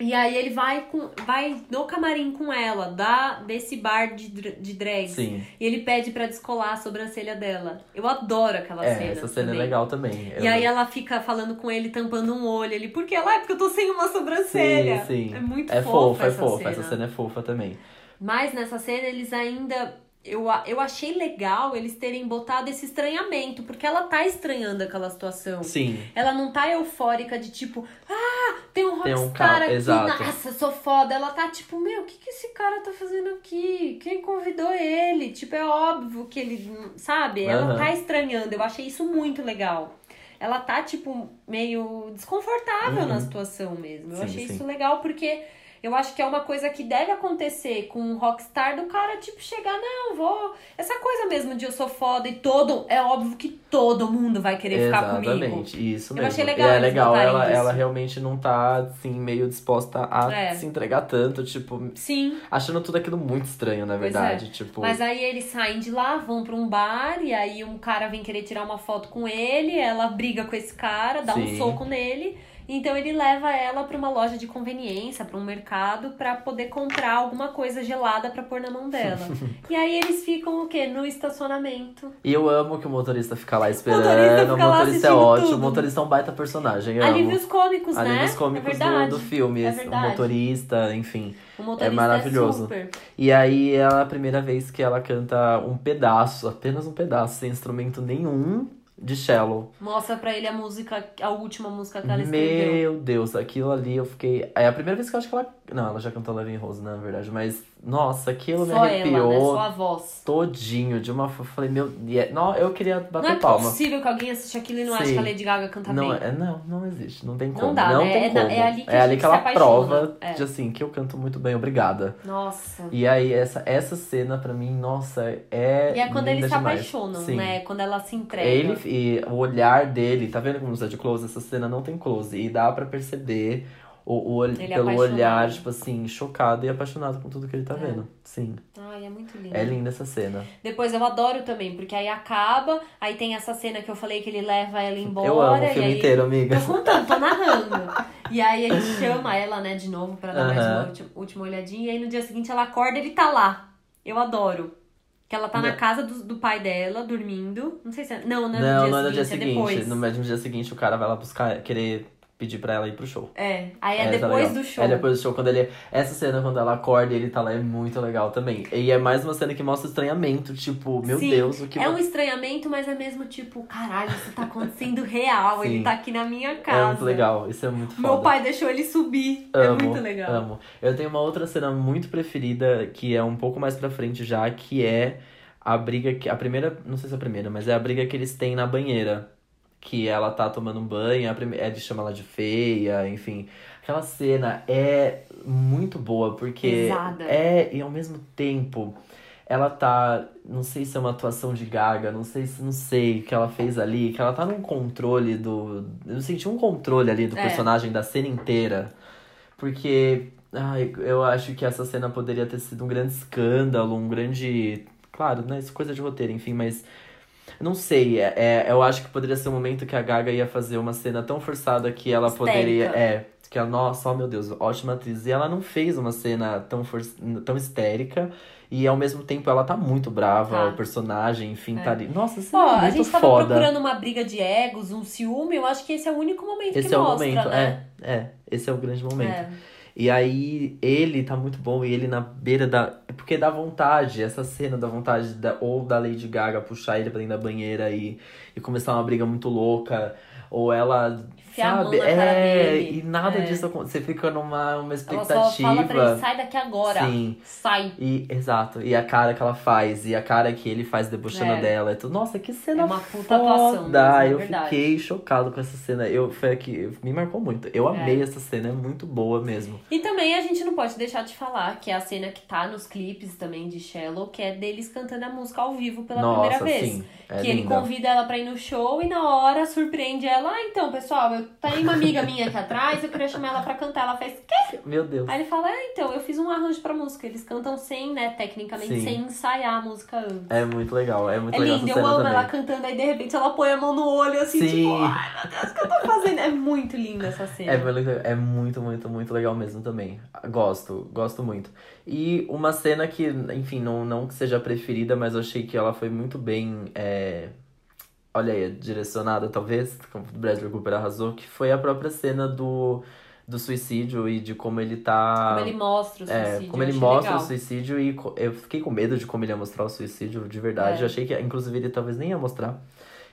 E aí ele vai, com, vai no camarim com ela, da, desse bar de, de drag. Sim. E ele pede pra descolar a sobrancelha dela. Eu adoro aquela é, cena. Essa cena também. É legal também. E eu... aí ela fica falando com ele, tampando um olho. Ele, por que ela? Ah, é porque eu tô sem uma sobrancelha. Sim, sim. É muito é fofa, fofa essa É fofa, é fofa. Essa cena é fofa também. Mas nessa cena eles ainda... Eu, eu achei legal eles terem botado esse estranhamento, porque ela tá estranhando aquela situação. Sim. Ela não tá eufórica de tipo, ah, tem um rockstar tem um cara, aqui, exato. Nossa, sou foda. Ela tá tipo, meu, o que, que esse cara tá fazendo aqui? Quem convidou ele? Tipo, é óbvio que ele, sabe? Ela uhum. tá estranhando, eu achei isso muito legal. Ela tá tipo, meio desconfortável uhum. na situação mesmo. Eu sim, achei sim. isso legal, porque... Eu acho que é uma coisa que deve acontecer com um rockstar do cara, tipo, chegar, não, vou... Essa coisa mesmo de eu sou foda e todo... É óbvio que todo mundo vai querer exatamente, ficar comigo. Exatamente, isso mesmo. Eu achei legal. É legal, ela, ela realmente não tá, assim, meio disposta a é. se entregar tanto, tipo... Sim. Achando tudo aquilo muito estranho, na verdade, é. tipo... Mas aí eles saem de lá, vão pra um bar, e aí um cara vem querer tirar uma foto com ele, ela briga com esse cara, dá Sim. um soco nele... Então ele leva ela pra uma loja de conveniência, pra um mercado, pra poder comprar alguma coisa gelada pra pôr na mão dela. E aí eles ficam o quê? No estacionamento. E eu amo que o motorista fica lá esperando. O motorista, fica o motorista lá é ótimo, tudo. O motorista é um baita personagem. Eu Alívios amo. cômicos, né? Alívios cômicos é do, do filme. É o motorista, enfim. O motorista é maravilhoso. É super. E aí é a primeira vez que ela canta um pedaço, apenas um pedaço, sem instrumento nenhum. De Shallow. Mostra pra ele a música, a última música que ela escreveu. Meu Deus, aquilo ali eu fiquei... É a primeira vez que eu acho que ela... Não, ela já cantou Lavender Rose, né, na verdade. Mas, nossa, aquilo Só me arrepiou. Ela, né? Só a voz. Todinho, de uma... Eu falei, meu... Não, eu queria bater não palma. Não é possível que alguém assista aquilo e não ache que a Lady Gaga canta não, bem. É, não, não existe. Não tem como. Não dá, não né? Tem é, como. É ali que, é ali que ela apaixona. prova, é. de assim, que eu canto muito bem. Obrigada. Nossa. E aí, essa, essa cena pra mim, nossa, é E é quando eles se apaixonam, Sim. né? Quando ela se entrega. Ele E o olhar dele, tá vendo como usa de close? Essa cena não tem close. E dá pra perceber o, o, pelo apaixonado. olhar, tipo assim, chocado e apaixonado com tudo que ele tá é. vendo. Sim. Ai, é muito lindo. É linda essa cena. Depois eu adoro também, porque aí acaba, aí tem essa cena que eu falei que ele leva ela embora. Eu amo o filme aí... inteiro, amiga. Tô contando, tô narrando. E aí ele chama ela, né, de novo, pra dar uh-huh. mais uma última, última olhadinha. E aí no dia seguinte ela acorda e ele tá lá. Eu adoro. Que ela tá não. na casa do, do pai dela, dormindo. Não sei se é... Não, não é no não, dia não é no seguinte, dia seguinte. É depois. No mesmo dia seguinte, o cara vai lá buscar, querer pedir pra ela ir pro show. É, aí é, é depois tá do show. É depois do show, quando ele... Essa cena, quando ela acorda e ele tá lá, é muito legal também. E é mais uma cena que mostra estranhamento, tipo, meu Sim, Deus, o que... é um estranhamento, mas é mesmo tipo, caralho, isso tá acontecendo real, ele tá aqui na minha casa. É muito legal, isso é muito foda. Meu pai deixou ele subir, amo, é muito legal. Amo, eu tenho uma outra cena muito preferida, que é um pouco mais pra frente já, que é a briga que... A primeira, não sei se é a primeira, mas é a briga que eles têm na banheira. Que ela tá tomando um banho, a primeira, ele chama ela de feia, enfim. Aquela cena é muito boa, porque... Pesada. É, e ao mesmo tempo, ela tá... Não sei se é uma atuação de Gaga, não sei se... Não sei o que ela fez ali, que ela tá num controle do... Eu senti um controle ali do é. personagem da cena inteira. Porque, ai, eu acho que essa cena poderia ter sido um grande escândalo, um grande... Claro, né, isso é coisa de roteiro, enfim, mas... Não sei, é, eu acho que poderia ser um momento que a Gaga ia fazer uma cena tão forçada que ela Histérica. poderia... É, que ela, nossa, oh meu Deus, ótima atriz. E ela não fez uma cena tão, for, tão histérica. E ao mesmo tempo ela tá muito brava, tá. o personagem, enfim, é. tá ali. Nossa, assim, oh, é muito a gente tava foda. procurando uma briga de egos, um ciúme. Eu acho que esse é o único momento esse que é mostra, momento, né? É, é, esse é o grande momento. É. E aí, ele tá muito bom, e ele na beira da... Porque dá vontade, essa cena dá vontade da... ou da Lady Gaga puxar ele pra dentro da banheira e, e começar uma briga muito louca. Ou ela, Fiar sabe? É, e nada é. disso acontece. Você fica numa uma expectativa. Ela só fala pra ele, sai daqui agora. Sim. Sai. E, exato. E a cara que ela faz, e a cara que ele faz debochando é. dela. É tudo... Nossa, que cena foda. É uma puta atuação, mesmo, eu verdade. fiquei chocado com essa cena. Eu, foi aqui, me marcou muito. Eu amei é. essa cena, é muito boa mesmo. E também a gente não pode deixar de falar que é a cena que tá nos clipes também de Shallow, que é deles cantando a música ao vivo pela Nossa, primeira vez. Sim. É que linda. Ele convida ela pra ir no show e na hora surpreende ela. Ah, então, pessoal, eu tem uma amiga minha aqui atrás, eu queria chamar ela pra cantar. Ela faz, quê? Meu Deus. Aí ele fala, ah, então, eu fiz um arranjo pra música. Eles cantam sem, né, tecnicamente, sim, sem ensaiar a música antes. É muito legal, é muito é legal. É linda, eu amo também. Ela cantando, aí de repente ela põe a mão no olho, assim, sim, tipo, ai, meu Deus, o que eu tô fazendo? É muito linda essa cena. É, é muito, muito, muito legal mesmo também. Gosto, gosto muito. E uma cena que, enfim, não, não que seja preferida, mas eu achei que ela foi muito bem... É... Olha aí, direcionada talvez, como o Bradley Cooper arrasou, que foi a própria cena do, do suicídio e de como ele tá... Como ele mostra o suicídio, é, como ele mostra legal. o suicídio e eu fiquei com medo de como ele ia mostrar o suicídio, de verdade. É. Eu achei que, inclusive, ele talvez nem ia mostrar.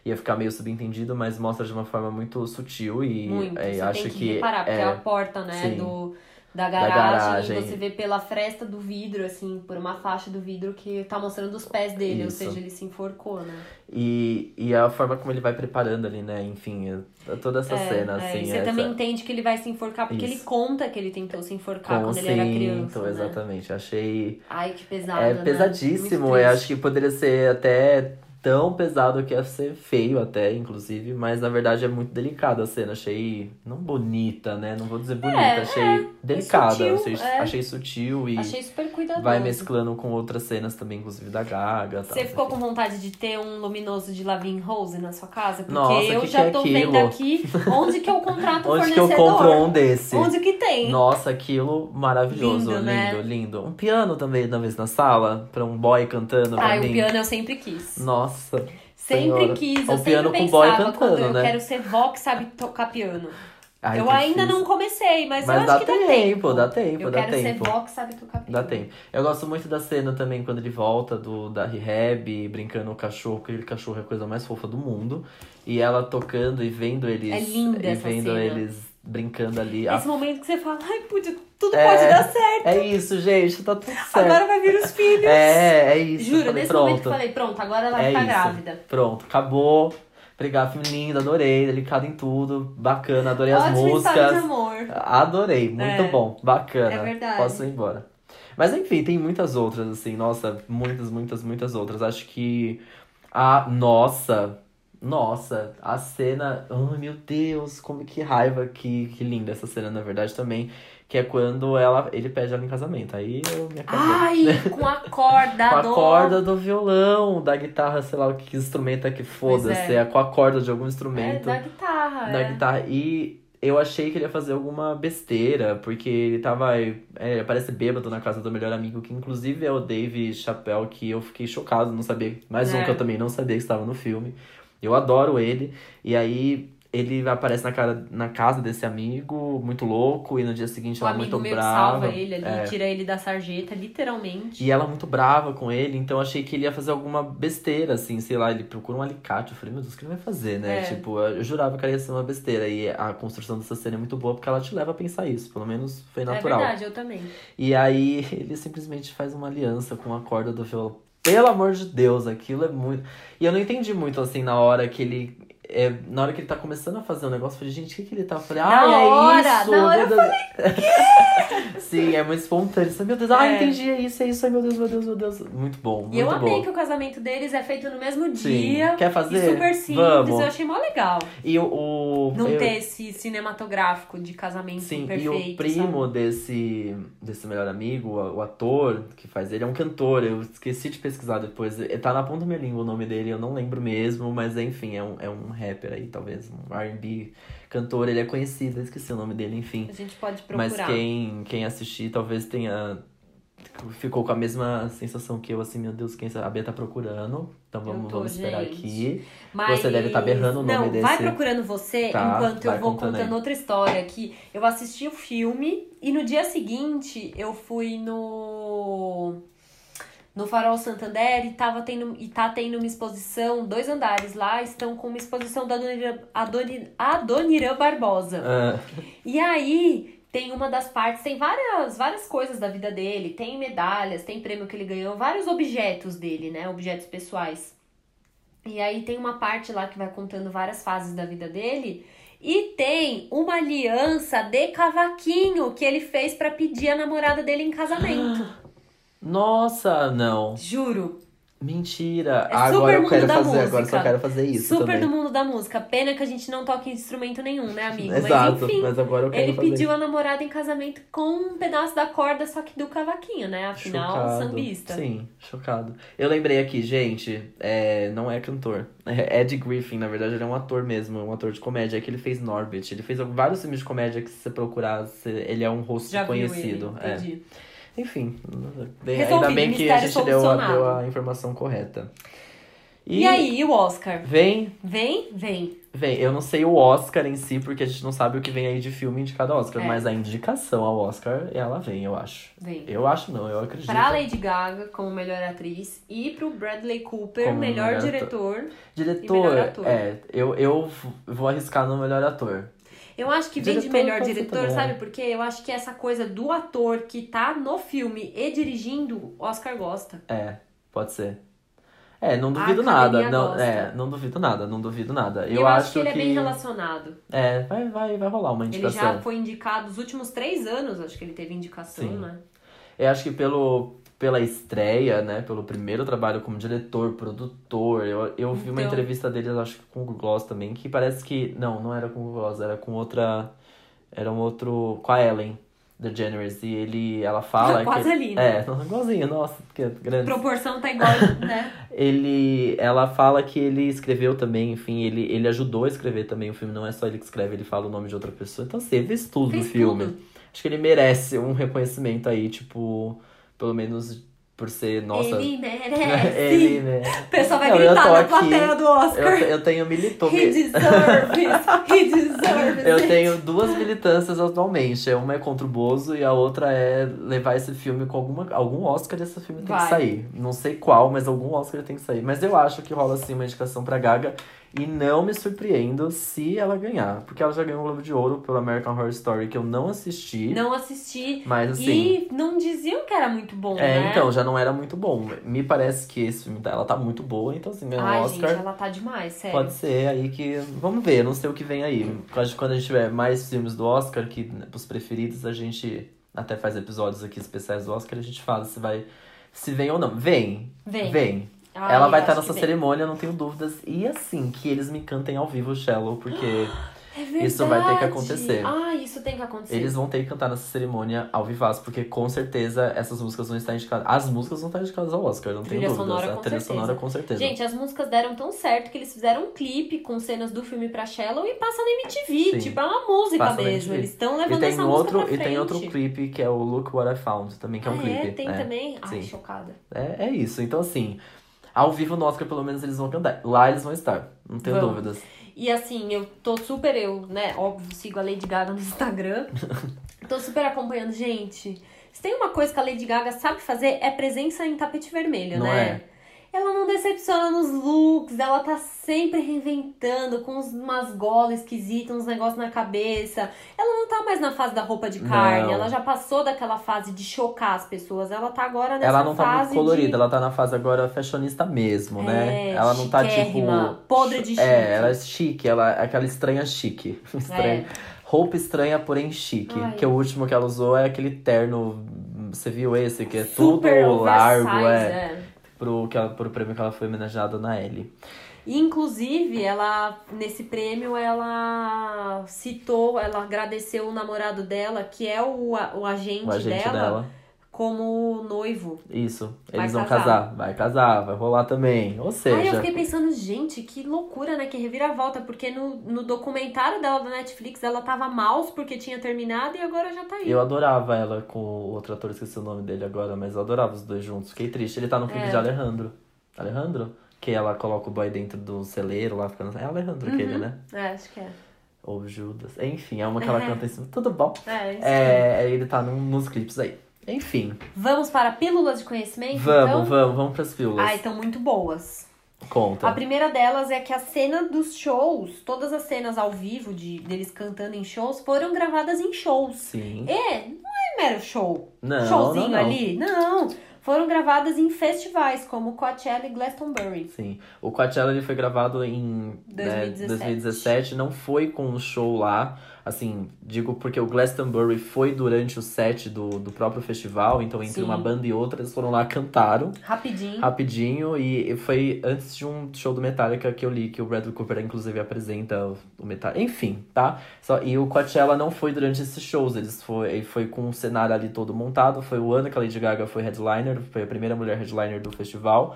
Ia ficar meio subentendido, mas mostra de uma forma muito sutil e... Muito, é, você acho tem que, que reparar, porque é a porta, né, do, da, garagem, da garagem, você vê pela fresta do vidro, assim, por uma faixa do vidro que tá mostrando os pés dele, isso, ou seja, ele se enforcou, né. E, e a forma como ele vai preparando ali, né, enfim, toda essa é, cena, assim. É. E você essa... também entende que ele vai se enforcar, porque isso, ele conta que ele tentou se enforcar Consinto, quando ele era criança, né? Exatamente, achei... Ai, que pesado, É né? pesadíssimo, eu acho que poderia ser até... tão pesado que ia ser feio até, inclusive. Mas, na verdade, é muito delicada a cena. Achei, não bonita, né? Não vou dizer bonita. É, achei é, delicada. Sutil, achei, é. achei sutil e... Achei super cuidadoso. Vai mesclando com outras cenas também, inclusive da Gaga. Você ficou assim. com vontade de ter um luminoso de Lavender Rose na sua casa? Porque Nossa, eu que já que tô é vendo aqui onde que eu contrato o onde fornecedor. Onde que eu compro um desse? Onde que tem? Nossa, aquilo maravilhoso. Lindo, lindo, né? lindo. Um piano também, na vez na sala. Pra um boy cantando pra Ai, mim. Ah, o piano eu sempre quis. Nossa. Nossa, sempre senhora. quis, eu o sempre piano pensava com boy cantando, quando eu né? quero ser vó que sabe tocar piano. Ai, eu ainda difícil. não comecei, mas, mas eu acho que dá tempo. tempo. Dá tempo, eu dá tempo. Eu quero ser vó que sabe tocar piano. Dá tempo. Eu gosto muito da cena também, quando ele volta do, da rehab, brincando com o cachorro, porque aquele cachorro é a coisa mais fofa do mundo. E ela tocando e vendo eles... É linda e essa vendo cena. eles brincando ali. Esse ah, momento que você fala, ai, pude, tudo é, pode dar certo. É isso, gente, tá tudo certo. Agora vai vir os filhos. É, é isso. Juro, falei, nesse pronto. momento eu falei, pronto, agora ela vai é ficar isso. grávida. Pronto, acabou. Obrigado, filme lindo, adorei, delicado em tudo, bacana, adorei Ótimo as músicas. Ótimo de amor. Adorei, muito é, bom, bacana. É verdade. Posso ir embora. Mas enfim, tem muitas outras, assim, nossa, muitas, muitas, muitas outras. Acho que a nossa... Nossa, a cena... Ai, meu Deus, como que raiva, que, que linda essa cena, na verdade, também. Que é quando ela, ele pede ela em casamento. Aí eu me acabei. Ai, com a corda com do... Com a corda do violão, da guitarra, sei lá, que instrumento é que foda-se. É. É, com a corda de algum instrumento. É, da guitarra, Da é. guitarra. E eu achei que ele ia fazer alguma besteira, porque ele tava... É, parece bêbado na casa do melhor amigo, que inclusive é o Dave Chappelle, que eu fiquei chocado, não sabia. Mais é. um que eu também não sabia que estava no filme. Eu adoro ele, e aí ele aparece na, cara, na casa desse amigo, muito louco, e no dia seguinte o ela muito brava. O amigo meio que salva ele ali, é. tira ele da sarjeta, literalmente. E ela muito brava com ele, então achei que ele ia fazer alguma besteira, assim, sei lá, ele procura um alicate. Eu falei, meu Deus, o que ele vai fazer, né? É. Tipo, eu jurava que ela ia ser uma besteira, e a construção dessa cena é muito boa, porque ela te leva a pensar isso, pelo menos foi natural. É verdade, eu também. E aí ele simplesmente faz uma aliança com a corda do violão. Pelo amor de Deus, aquilo é muito... E eu não entendi muito, assim, na hora que ele... É, na hora que ele tá começando a fazer um negócio, eu falei, gente, o que que ele tá? Eu falei, ah, é hora, isso! Na hora, Deus. eu falei, quê? Sim, é muito espontâneo. Meu Deus, é. ah, entendi, é isso, é isso, ai, meu Deus, meu Deus, meu Deus. Muito bom, muito bom. E eu amei bom. que o casamento deles é feito no mesmo dia. Sim. Quer fazer? E super simples, Vamos. eu achei mó legal. E o... o não eu... ter esse cinematográfico de casamento Sim, perfeito. Sim, e o primo sabe? desse desse melhor amigo, o ator que faz ele, é um cantor, eu esqueci de pesquisar depois. Tá na ponta da minha língua o nome dele, eu não lembro mesmo, mas enfim, é um, é um rapper aí, talvez, um R and B cantor, ele é conhecido, eu esqueci o nome dele, enfim. A gente pode procurar. Mas quem, quem assistir, talvez tenha... Ficou com a mesma sensação que eu, assim, meu Deus, quem a Bia tá procurando. Então vamos, tô, vamos esperar gente. aqui. Mas... Você deve estar tá berrando o nome Não, desse... Não, vai procurando você, tá, enquanto eu vou contando, contando outra história. Que eu assisti o filme e no dia seguinte eu fui no... No Farol Santander, e, tava tendo, e tá tendo uma exposição, dois andares lá, estão com uma exposição da Adoniran, Adoniran, Adoniran Barbosa. Ah. E aí, tem uma das partes, tem várias, várias coisas da vida dele, tem medalhas, tem prêmio que ele ganhou, vários objetos dele, né, objetos pessoais. E aí tem uma parte lá que vai contando várias fases da vida dele, E tem uma aliança de cavaquinho que ele fez pra pedir a namorada dele em casamento. Nossa, não. Juro. Mentira. É agora eu quero fazer, música. Agora eu só quero fazer isso Super também. Do mundo da música. Pena que a gente não toca instrumento nenhum, né, amigo? Exato, mas enfim, mas agora eu quero ele fazer. Pediu a namorada em casamento com um pedaço da corda, só que do cavaquinho, né? Afinal, chocado. Sambista. Sim, chocado. Eu lembrei aqui, gente, é, não é cantor. É Ed Griffin, na verdade, ele é um ator mesmo, um ator de comédia. É que ele fez Norbit. Ele fez vários filmes de comédia que se você procurar, ele é um rosto Já conhecido. Já entendi. É. Enfim, resolvido, ainda bem que a gente deu a, deu a informação correta. E, e aí, e o Oscar? Vem? Vem, vem. Vem, eu não sei o Oscar em si, porque a gente não sabe o que vem aí de filme indicado ao Oscar. É. Mas a indicação ao Oscar, ela vem, eu acho. Vem. Eu acho não, eu acredito. Pra Lady Gaga, como melhor atriz. E pro Bradley Cooper, como melhor, melhor diretor. Diretor, e melhor ator. É, eu, eu vou arriscar no melhor ator. Eu acho que vem de melhor diretor, sabe? Porque eu acho que essa coisa do ator que tá no filme e dirigindo, Oscar gosta. É, pode ser. É, não duvido nada. Não, é, não duvido nada, não duvido nada. Eu, eu acho, acho que ele que... é bem relacionado. É, vai, vai, vai rolar uma indicação. Ele já foi indicado, os últimos três anos, acho que ele teve indicação, Sim. né? Eu acho que pelo... pela estreia, né, pelo primeiro trabalho como diretor, produtor, eu, eu então... vi uma entrevista deles, acho que com o Google Gloss também, que parece que, não, não era com o Google Gloss, era com outra, era um outro, com a Ellen DeGeneres, e ele, ela fala... Quase que, ali, né? É, igualzinho, nossa, que grande. A proporção tá igual, né? ele, ela fala que ele escreveu também, enfim, ele, ele ajudou a escrever também o filme, não é só ele que escreve, ele fala o nome de outra pessoa, então você vê tudo no filme. Tudo. Acho que ele merece um reconhecimento aí, tipo... Pelo menos por ser, nossa... Ele merece! Ele merece! O pessoal vai não, gritar na aqui, plateia do Oscar. Eu, eu tenho militância. He deserves! He deserves! Eu tenho duas militâncias atualmente. Uma é contra o Bozo e a outra é levar esse filme com alguma... Algum Oscar esse filme tem vai. que sair. Não sei qual, mas algum Oscar tem que sair. Mas eu acho que rola, assim, uma indicação pra Gaga. E não me surpreendo se ela ganhar. Porque ela já ganhou o Globo de Ouro pelo American Horror Story, que eu não assisti. Não assisti. Mas assim... E não diziam que era muito bom, é, né? Então, já não era muito bom. Me parece que esse filme, ela tá muito boa. Então, assim, meu Ai, Oscar... Ai, gente, ela tá demais, sério. Pode ser aí que... Vamos ver, não sei o que vem aí. Acho que quando a gente tiver mais filmes do Oscar, que os preferidos, a gente até faz episódios aqui especiais do Oscar. A gente fala se vai... Se vem ou não. Vem. Vem. Vem. Ai, ela vai estar nessa cerimônia, não tenho dúvidas. E assim, que eles me cantem ao vivo o Shallow, porque é isso vai ter que acontecer. Ah, isso tem que acontecer. Eles vão ter que cantar nessa cerimônia ao vivaço, porque com certeza essas músicas vão estar indicadas. As músicas vão estar indicadas ao Oscar, não tenho dúvidas. Sonora, a trilha certeza. sonora, com certeza. Gente, as músicas deram tão certo que eles fizeram um clipe com cenas do filme pra Shallow e passam na M T V. Sim. Tipo, é uma música passa mesmo. Eles estão levando essa outro, música pra frente. E tem outro clipe que é o Look What I Found, também, que ah, é um é? clipe. Tem é, tem também? Ai, Sim. chocada. É, é isso, então assim... Ao vivo no Oscar, pelo menos, eles vão cantar. Lá eles vão estar, não tenho Vamos. dúvidas. E assim, eu tô super eu, né? Óbvio, sigo a Lady Gaga no Instagram. Tô super acompanhando. Gente, se tem uma coisa que a Lady Gaga sabe fazer, é presença em tapete vermelho, não né? É. Ela não decepciona nos looks, ela tá sempre reinventando, com umas golas esquisitas, uns negócios na cabeça. Ela não tá mais na fase da roupa de carne, não. Ela já passou daquela fase de chocar as pessoas. Ela tá agora nessa fase Ela não fase tá muito colorida, de... ela tá na fase agora fashionista mesmo, é, né? Ela não tá tipo... podre de chique. É, ela é chique, ela é aquela estranha chique. Estranha. É. Roupa estranha, porém chique. Ai. Que o último que ela usou é aquele terno, você viu esse? Que é super tudo largo, oversize, é. é. Pro, que ela, pro prêmio que ela foi homenageada na Ellie. Inclusive, ela, nesse prêmio, ela citou, ela agradeceu o namorado dela, que é o, o, agente, o agente dela, dela, como noivo. Isso, eles vai vão casar. casar, vai casar, vai rolar também, ou seja... Aí eu fiquei pensando, gente, que loucura, né, que reviravolta, porque no, no documentário dela da Netflix, ela tava mal porque tinha terminado e agora já tá aí. Eu adorava ela com o outro ator, esqueci o nome dele agora, mas eu adorava os dois juntos, fiquei triste. Ele tá no filme é. de Alejandro, Alejandro? Que ela coloca o boy dentro do celeiro lá, ficando... É Alejandro uhum. aquele, né? É, acho que é. Ou Judas, enfim, é uma que ela canta em cima, tudo bom. É, isso é, é. Ele tá num, nos clipes aí. Enfim. Vamos para pílulas de conhecimento? Vamos, então? vamos, vamos para as pílulas. Ah, estão muito boas. Conta. A primeira delas é que a cena dos shows, todas as cenas ao vivo de, deles cantando em shows, foram gravadas em shows. Sim. E não é mero show. Não, Showzinho não, não. ali. Não. foram gravadas em festivais, como Coachella e Glastonbury. Sim, o Coachella ele foi gravado em dois mil e dezessete. Né, dois mil e dezessete, não foi com um show lá. Assim, digo porque o Glastonbury foi durante o set do, do próprio festival. Então, entre Sim. uma banda e outra, eles foram lá, cantaram. Rapidinho. Rapidinho. E foi antes de um show do Metallica que eu li, que o Bradley Cooper, inclusive, apresenta o Metallica. Enfim, tá? Só, e o Coachella não foi durante esses shows. Eles foi, foi com um cenário ali todo montado. Foi o ano que a Lady Gaga foi headliner. Foi a primeira mulher headliner do festival.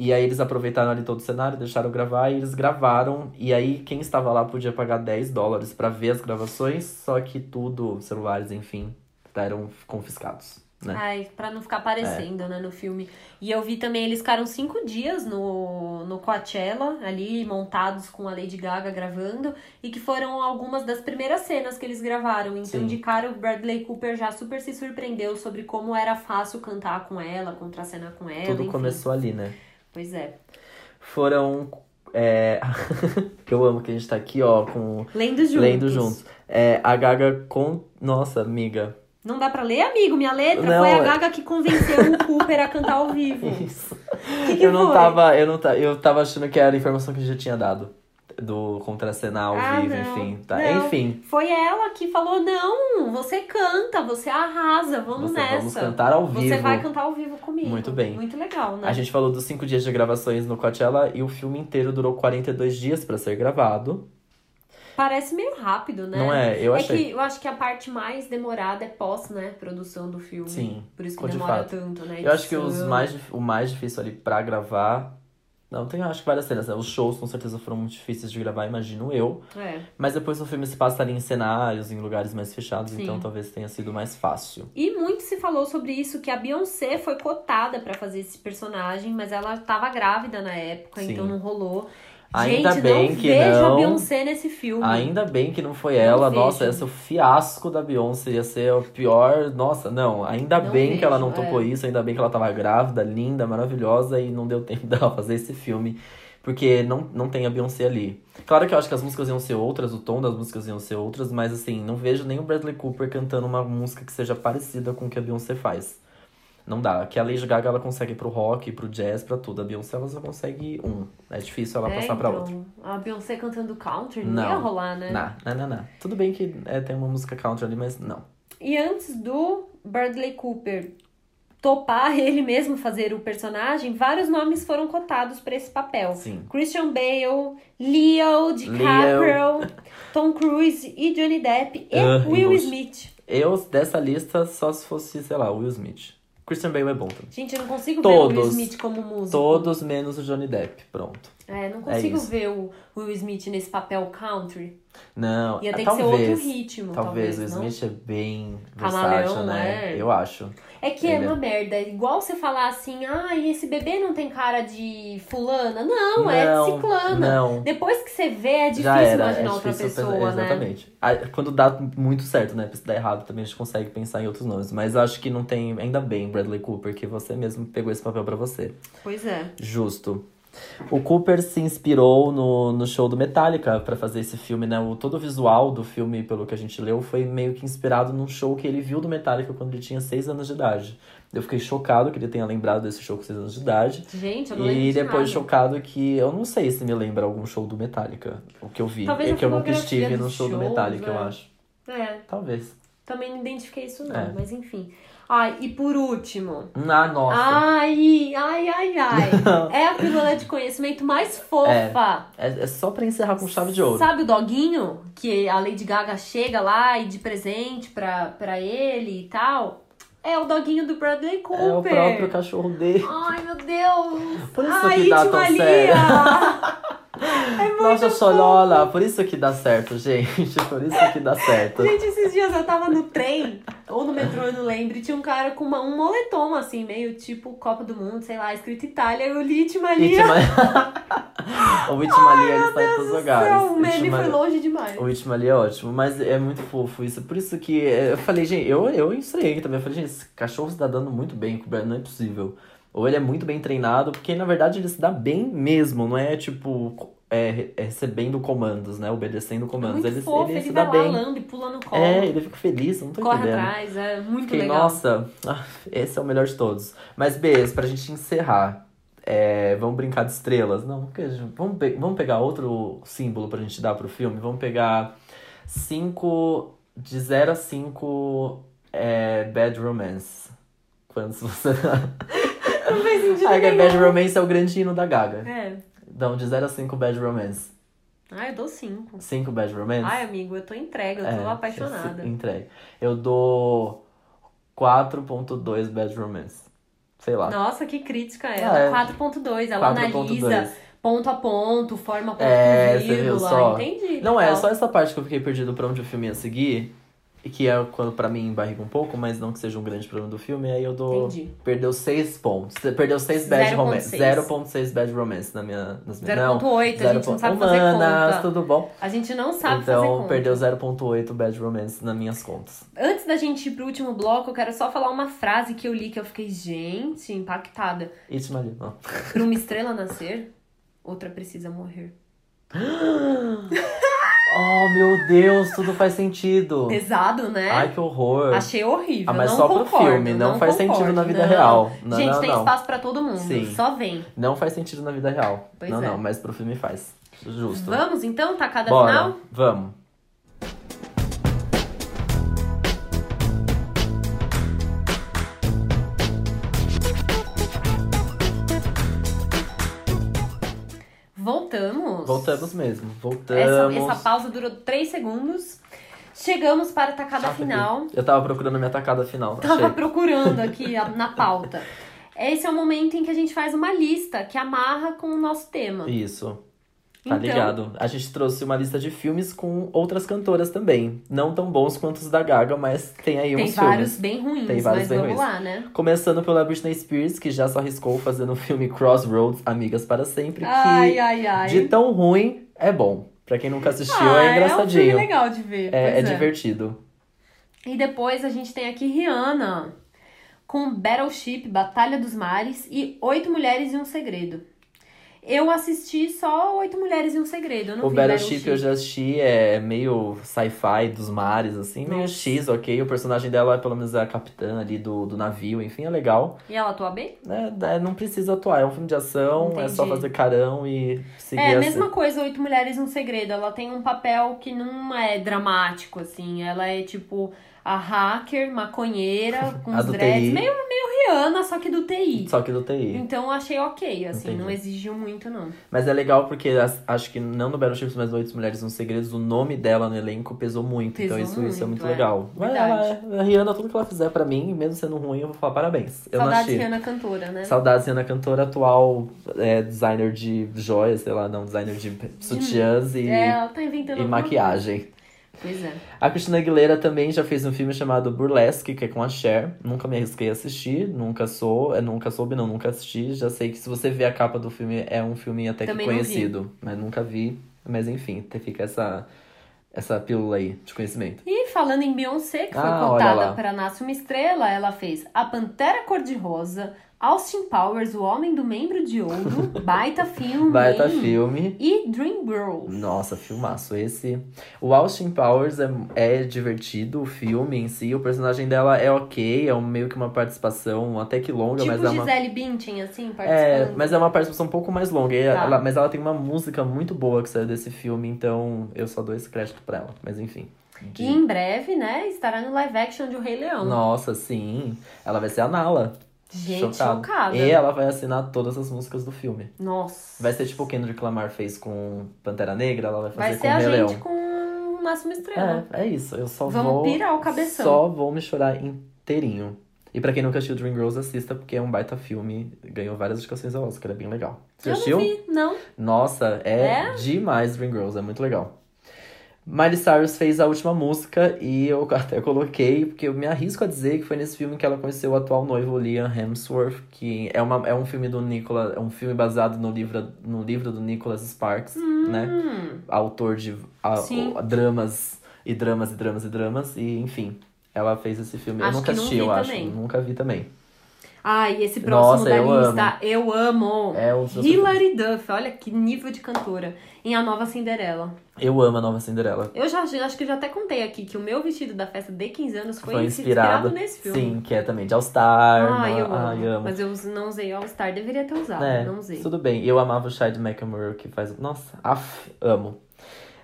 E aí, eles aproveitaram ali todo o cenário, deixaram gravar, e eles gravaram. E aí, quem estava lá podia pagar dez dólares pra ver as gravações, só que tudo, celulares, enfim, eram confiscados, né? Ai, pra não ficar aparecendo, é. né, no filme. E eu vi também, eles ficaram cinco dias no, no Coachella, ali, montados com a Lady Gaga gravando. E que foram algumas das primeiras cenas que eles gravaram. Então, Sim. de cara, o Bradley Cooper já super se surpreendeu sobre como era fácil cantar com ela, contracenar com ela, Tudo enfim. começou ali, né? Pois é. Foram... É... eu amo que a gente tá aqui, ó, com... Lendo juntos. Lendo juntos. É, a Gaga com... Nossa, amiga. Não dá pra ler, amigo? Minha letra não, foi a Gaga que convenceu o Cooper a cantar ao vivo. Isso. Que que eu não foi? tava... Eu, não eu tava achando que era a informação que a gente já tinha dado. Do contracenar ao ah, vivo, não, enfim. Tá. Não. Enfim. Foi ela que falou, não, você canta, você arrasa, vamos você, nessa. Vamos cantar ao vivo. Você vai cantar ao vivo comigo. Muito bem. Muito legal, né? A gente falou dos cinco dias de gravações no Coachella e o filme inteiro durou quarenta e dois dias pra ser gravado. Parece meio rápido, né? Não é, eu achei. É que eu acho que a parte mais demorada é pós, né, produção do filme. Sim. Por isso que demora fato. tanto, né? Edição. Eu acho que os mais, o mais difícil ali pra gravar... Não, tem acho que várias cenas, né? Os shows com certeza foram muito difíceis de gravar, imagino eu. É. Mas depois o filme se passa ali em cenários, em lugares mais fechados. Sim. Então talvez tenha sido mais fácil. E muito se falou sobre isso, que a Beyoncé foi cotada pra fazer esse personagem. Mas ela tava grávida na época, Sim. então não rolou. Ainda Gente, bem não que vejo não. a Beyoncé nesse filme. Ainda bem que não foi não ela. Vejo. Nossa, ia ser o fiasco da Beyoncé. Ia ser o pior... Nossa, não. Ainda não bem vejo, que ela não topou é. isso. Ainda bem que ela tava grávida, linda, maravilhosa. E não deu tempo dela fazer esse filme. Porque não, não tem a Beyoncé ali. Claro que eu acho que as músicas iam ser outras. O tom das músicas iam ser outras. Mas assim, não vejo nem o Bradley Cooper cantando uma música que seja parecida com o que a Beyoncé faz. Não dá. Que a Lady Gaga, ela consegue ir pro rock, pro jazz, pra tudo. A Beyoncé, ela só consegue um. É difícil ela é, passar então, pra outro. A Beyoncé cantando country não, não ia rolar, né? Não, não, não, não. Tudo bem que é, tem uma música country ali, mas não. E antes do Bradley Cooper topar ele mesmo fazer o personagem, vários nomes foram cotados pra esse papel. Sim. Christian Bale, Leo DiCaprio, Leo. Tom Cruise e Johnny Depp e uh, Will Smith. Eu, dessa lista, só se fosse, sei lá, Will Smith. Christian Bale é bom também. Gente, eu não consigo todos, ver o Will Smith como músico. Todos menos o Johnny Depp, pronto. É, não consigo é ver o Will Smith nesse papel country. Não, ia ter talvez, que ser outro ritmo, talvez. Talvez, o Will Smith é bem versátil, né? É. Eu acho. É que Ele é uma é... merda. Igual você falar assim, ah, e esse bebê não tem cara de fulana. Não, não é de ciclana. Não. Depois que você vê, é difícil era, imaginar é outra difícil pessoa, pensar, né? Exatamente. Quando dá muito certo, né? Se dá errado, também a gente consegue pensar em outros nomes. Mas acho que não tem, ainda bem, Bradley Cooper, que você mesmo pegou esse papel pra você. Pois é. Justo. O Cooper se inspirou no, no show do Metallica pra fazer esse filme, né? O, todo o visual do filme, pelo que a gente leu, foi meio que inspirado num show que ele viu do Metallica quando ele tinha seis anos de idade. Eu fiquei chocado que ele tenha lembrado desse show com seis anos de idade. Gente, eu não lembro. E depois de chocado que... Eu não sei se me lembra algum show do Metallica, o que eu vi. Talvez é que eu nunca estive no show shows, do Metallica, né? Eu acho. É. Talvez. Também não identifiquei isso não, é. mas enfim... Ai, e por último... Ah, nossa. Ai, ai, ai, ai. É a pílula de conhecimento mais fofa. É, é, é só pra encerrar com chave de ouro. Sabe o doguinho? Que a Lady Gaga chega lá e de presente pra, pra ele e tal. É o doguinho do Bradley Cooper. É o próprio cachorro dele. Ai, meu Deus. Por isso ai, que dá tão sério. É muito Nossa, Xolola, por isso que dá certo, gente. Por isso que dá certo. Gente, esses dias eu tava no trem, ou no metrô, eu não lembro, e tinha um cara com uma, um moletom, assim, meio tipo Copa do Mundo, sei lá, escrito Itália, e o Itmalia. O Itmalia, ele está em todos os lugares. O meme foi longe demais. O Itmalia é ótimo, mas é muito fofo isso. Por isso que eu falei, gente, eu, eu estranhei também. Eu falei, gente, esse cachorro se tá dando muito bem, não é possível. Ou ele é muito bem treinado, porque na verdade ele se dá bem mesmo, não é tipo é, recebendo comandos, né? Obedecendo comandos. É muito ele, fofo, ele, ele vai lá, lambe, pula no colo. É, ele fica feliz, não tô corre entendendo. Corre atrás, é muito Fiquei, legal. Nossa, esse é o melhor de todos. Mas, Bês, pra gente encerrar, é, vamos brincar de estrelas? Não, vamos, pe- vamos pegar outro símbolo pra gente dar pro filme? Vamos pegar cinco, de zero a cinco, é, Bad Romance. Quantos você dá? Não fez sentido nenhum. Bad Romance é o grande hino da Gaga. É. Então, de zero a cinco, Bad Romance. Ah, eu dou cinco. cinco Bad Romance? Ai, amigo, eu tô entregue, eu tô é, apaixonada. Entregue. Eu dou quatro ponto dois Bad Romance. Sei lá. Nossa, que crítica ela. É. quatro ponto dois, ela analisa ponto a ponto, forma ponto é, vírgula. Só... Entendi. Não, é, só essa parte que eu fiquei perdido pra onde o filme ia seguir. Que é quando pra mim embarriga um pouco, mas não que seja um grande problema do filme. Aí eu dou... Entendi. Perdeu seis pontos. Perdeu seis Bad Romance. zero ponto seis Bad Romance na minha... Nas minhas... zero ponto oito, a gente não sabe fazer conta. Humanas, tudo bom? A gente não sabe fazer conta. Então, perdeu zero ponto oito Bad Romance nas minhas contas. Antes da gente ir pro último bloco, eu quero só falar uma frase que eu li, que eu fiquei, gente, impactada. It's Maria, não. Pra uma estrela nascer, outra precisa morrer. Oh, meu Deus, tudo faz sentido. Pesado, né? Ai, que horror. Achei horrível, ah, mas não só concordo, pro filme, não, não faz concordo, sentido na vida não. real. Não, Gente, não, tem não. espaço pra todo mundo, Sim. só vem. Não faz sentido na vida real. Pois não, é. não, mas pro filme faz, justo. Vamos então, tacada Bora. final? Vamos. Voltamos. Voltamos mesmo. Voltamos. Essa, essa pausa durou três segundos. Chegamos para a tacada ah, final. Eu tava procurando a minha tacada final. Tava achei. procurando aqui na pauta. Esse é o momento em que a gente faz uma lista que amarra com o nosso tema. Isso. Tá então, ligado? A gente trouxe uma lista de filmes com outras cantoras também. Não tão bons quanto os da Gaga, mas tem aí tem uns vários filmes. Bem ruins, tem vários bem ruins, mas vamos lá, né? Começando pela Britney Spears, que já se arriscou fazendo o filme Crossroads, Amigas para Sempre, que ai, ai, ai. de tão ruim é bom. Pra quem nunca assistiu, ah, é engraçadinho. É um filme legal de ver. É, é divertido. E depois a gente tem aqui Rihanna, com Battleship, Batalha dos Mares e Oito Mulheres e Um Segredo. Eu assisti só Oito Mulheres e Um Segredo, eu não o vi Battleship. O eu já assisti, é meio sci-fi dos mares, assim, meio Nossa. X, ok? O personagem dela é, pelo menos, a capitã ali do, do navio, enfim, é legal. E ela atua bem? É, é, não precisa atuar, é um filme de ação, Entendi. é só fazer carão e seguir É, a mesma ser. coisa, Oito Mulheres e Um Segredo, ela tem um papel que não é dramático, assim, ela é, tipo, a hacker, maconheira, com os dreads, meio, meio Rihanna, só que do T I. Só que do T I. Então, eu achei ok, assim, Entendi. não exigiu muito, não. Mas é legal porque, as, acho que não no Battleship, mas no Oito Mulheres e Um Segredos, o nome dela no elenco pesou muito. Pesou então, isso, muito, isso é muito é. legal. Mas ela, a Rihanna, tudo que ela fizer pra mim, mesmo sendo ruim, eu vou falar parabéns. Eu Saudades Rihanna cantora, né? Saudades Rihanna cantora, atual é, designer de joias, sei lá, não, designer de, de sutiãs e, é, ela tá inventando e maquiagem. Coisa. Pois é. A Christina Aguilera também já fez um filme chamado Burlesque, que é com a Cher. Nunca me arrisquei a assistir, nunca sou, é, nunca soube, não, nunca assisti. Já sei que se você ver a capa do filme, é um filme até também que conhecido. Mas nunca vi, mas enfim, fica essa, essa pílula aí de conhecimento. E falando em Beyoncé, que foi ah, contada para Nasce Uma Estrela, ela fez A Pantera Cor-de-Rosa, Austin Powers, O Homem do Membro de Ouro, baita filme. Baita filme. E Dream Girls. Nossa, filmaço esse. O Austin Powers é, é divertido, o filme em si. O personagem dela é ok, é um, meio que uma participação até que longa. Tipo mas Gisele é Gisele uma... Bündchen, assim, participando. É, mas é uma participação um pouco mais longa. Tá. Ela, mas ela tem uma música muito boa que saiu desse filme, então eu só dou esse crédito pra ela. Mas enfim. De... E em breve, né, estará no live action de O Rei Leão. Nossa, sim. Ela vai ser a Nala. Gente, chocada. chocada. E ela vai assinar todas as músicas do filme. Nossa. Vai ser tipo o Kendrick Lamar fez com Pantera Negra, ela vai fazer vai com Rei Leão. Vai ser a gente com Nasce Uma Estrela. É, é isso. Eu só Vamos vou... Vamos pirar o cabeção. Só vou me chorar inteirinho. E pra quem nunca assistiu Dream Girls, assista, porque é um baita filme. Ganhou várias indicações ao Oscar, é bem legal. Você assistiu? Eu não vi, não. Nossa, é, é demais Dream Girls, é muito legal. Miley Cyrus fez a última música e eu até coloquei, porque eu me arrisco a dizer que foi nesse filme que ela conheceu o atual noivo Liam Hemsworth, que é, uma, é um filme do Nicolas, é um filme baseado no livro, no livro do Nicholas Sparks, hum. né? Autor de a, o, dramas e dramas e dramas e dramas, e enfim, ela fez esse filme. Acho eu nunca assisti, eu acho. Nunca vi também. Ai, esse próximo Nossa, da eu lista, amo. eu amo. É um Hilary Duff, olha que nível de cantora. Em A Nova Cinderela. Eu amo A Nova Cinderela. Eu já acho que eu já até contei aqui que o meu vestido da festa de quinze anos foi, foi inspirado. inspirado nesse filme. Sim, que é também de All Star. Ai, eu amo. Ai, eu amo. Mas eu não usei All Star, deveria ter usado, é, não usei. Tudo bem, eu amava o Chad McEnroe que faz... Nossa, af, amo.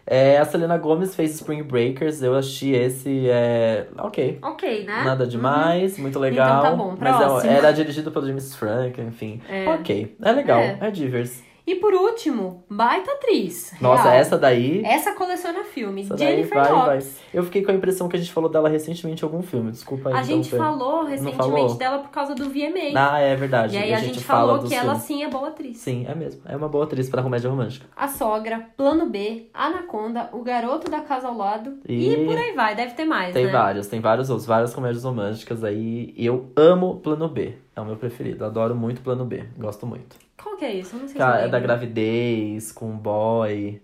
É, a Selena Gomez fez Spring Breakers. Eu achei esse é, ok. Ok, né? Nada demais, uhum. muito legal. Então tá bom, próximo. Mas é, era dirigido pelo James Franco, enfim. É. Ok, é legal, é, é divers. E por último, baita atriz. Nossa, real. essa daí... Essa coleciona filmes. Jennifer vai, Lopez. Vai. Eu fiquei com a impressão que a gente falou dela recentemente em algum filme. Desculpa aí. A gente então, falou recentemente falou? dela por causa do V M A. Ah, é verdade. E aí a, a gente, gente falou que ela filmes. sim é boa atriz. Sim, é mesmo. É uma boa atriz pra comédia romântica. A Sogra, Plano B, Anaconda, O Garoto da Casa ao Lado. E, e por aí vai. Deve ter mais, tem né? Tem vários. Tem vários outros. Várias comédias românticas aí. Eu amo Plano B. É o meu preferido. Adoro muito Plano B. Gosto muito. Qual que é isso? Eu não sei Cara, se eu É da gravidez, com boy.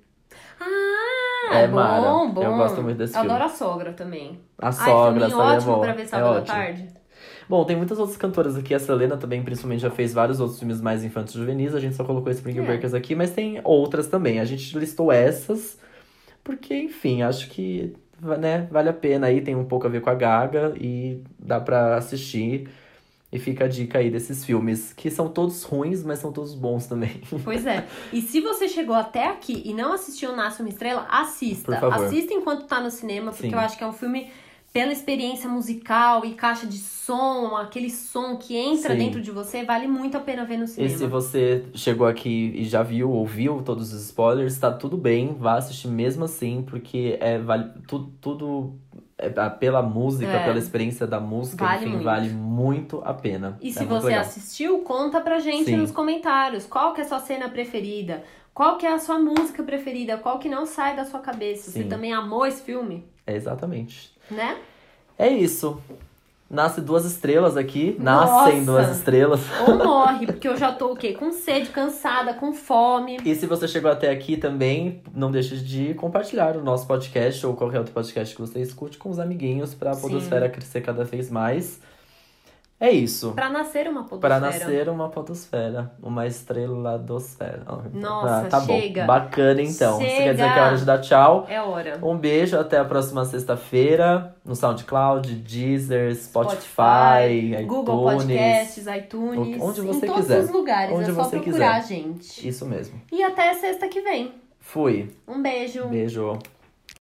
Ah, é bom, Mara. bom. Eu gosto muito desse eu filme. Eu adoro A Sogra também. A Sogra, Ai, também é ótimo pra ver sábado à tarde. Bom, tem muitas outras cantoras aqui. A Selena também, principalmente, já fez vários outros filmes mais infantos e juvenis. A gente só colocou Spring é. Breakers aqui, mas tem outras também. A gente listou essas porque, enfim, acho que né, vale a pena. Aí tem um pouco a ver com a Gaga e dá pra assistir. E fica a dica aí desses filmes, que são todos ruins, mas são todos bons também. Pois é. E se você chegou até aqui e não assistiu Nasce Uma Estrela, assista. Por favor. Assista enquanto tá no cinema, porque Sim. eu acho que é um filme pela experiência musical e caixa de som, aquele som que entra Sim. dentro de você, vale muito a pena ver no cinema. E se você chegou aqui e já viu, ouviu todos os spoilers, tá tudo bem, vá assistir mesmo assim, porque é, vale tudo... tudo... pela música, é. pela experiência da música, vale enfim, muito. vale muito a pena. E é se você legal. assistiu, conta pra gente Sim. nos comentários. Qual que é a sua cena preferida? Qual que é a sua música preferida? Qual que não sai da sua cabeça? Sim. Você também amou esse filme? É exatamente. Né? É isso. Nasce duas estrelas aqui. Nascem Nossa. duas estrelas. Ou morre, porque eu já tô o quê? Com sede, cansada, com fome. E se você chegou até aqui também, não deixe de compartilhar o nosso podcast ou qualquer outro podcast que você escute com os amiguinhos pra a podosfera Sim. crescer cada vez mais. É isso. Pra nascer uma podosfera. Pra nascer uma podosfera. Uma estrela dosfera. Nossa, ah, tá chega. Bom. Bacana, então. Chega. Você quer dizer que é hora de dar tchau? É hora. Um beijo, até a próxima sexta-feira. No SoundCloud, Deezer, Spotify, Spotify Google iTunes, Podcasts, iTunes. Onde você quiser. Em todos quiser. os lugares. Onde é só você procurar, quiser. gente. Isso mesmo. E até sexta que vem. Fui. Um beijo. Beijo.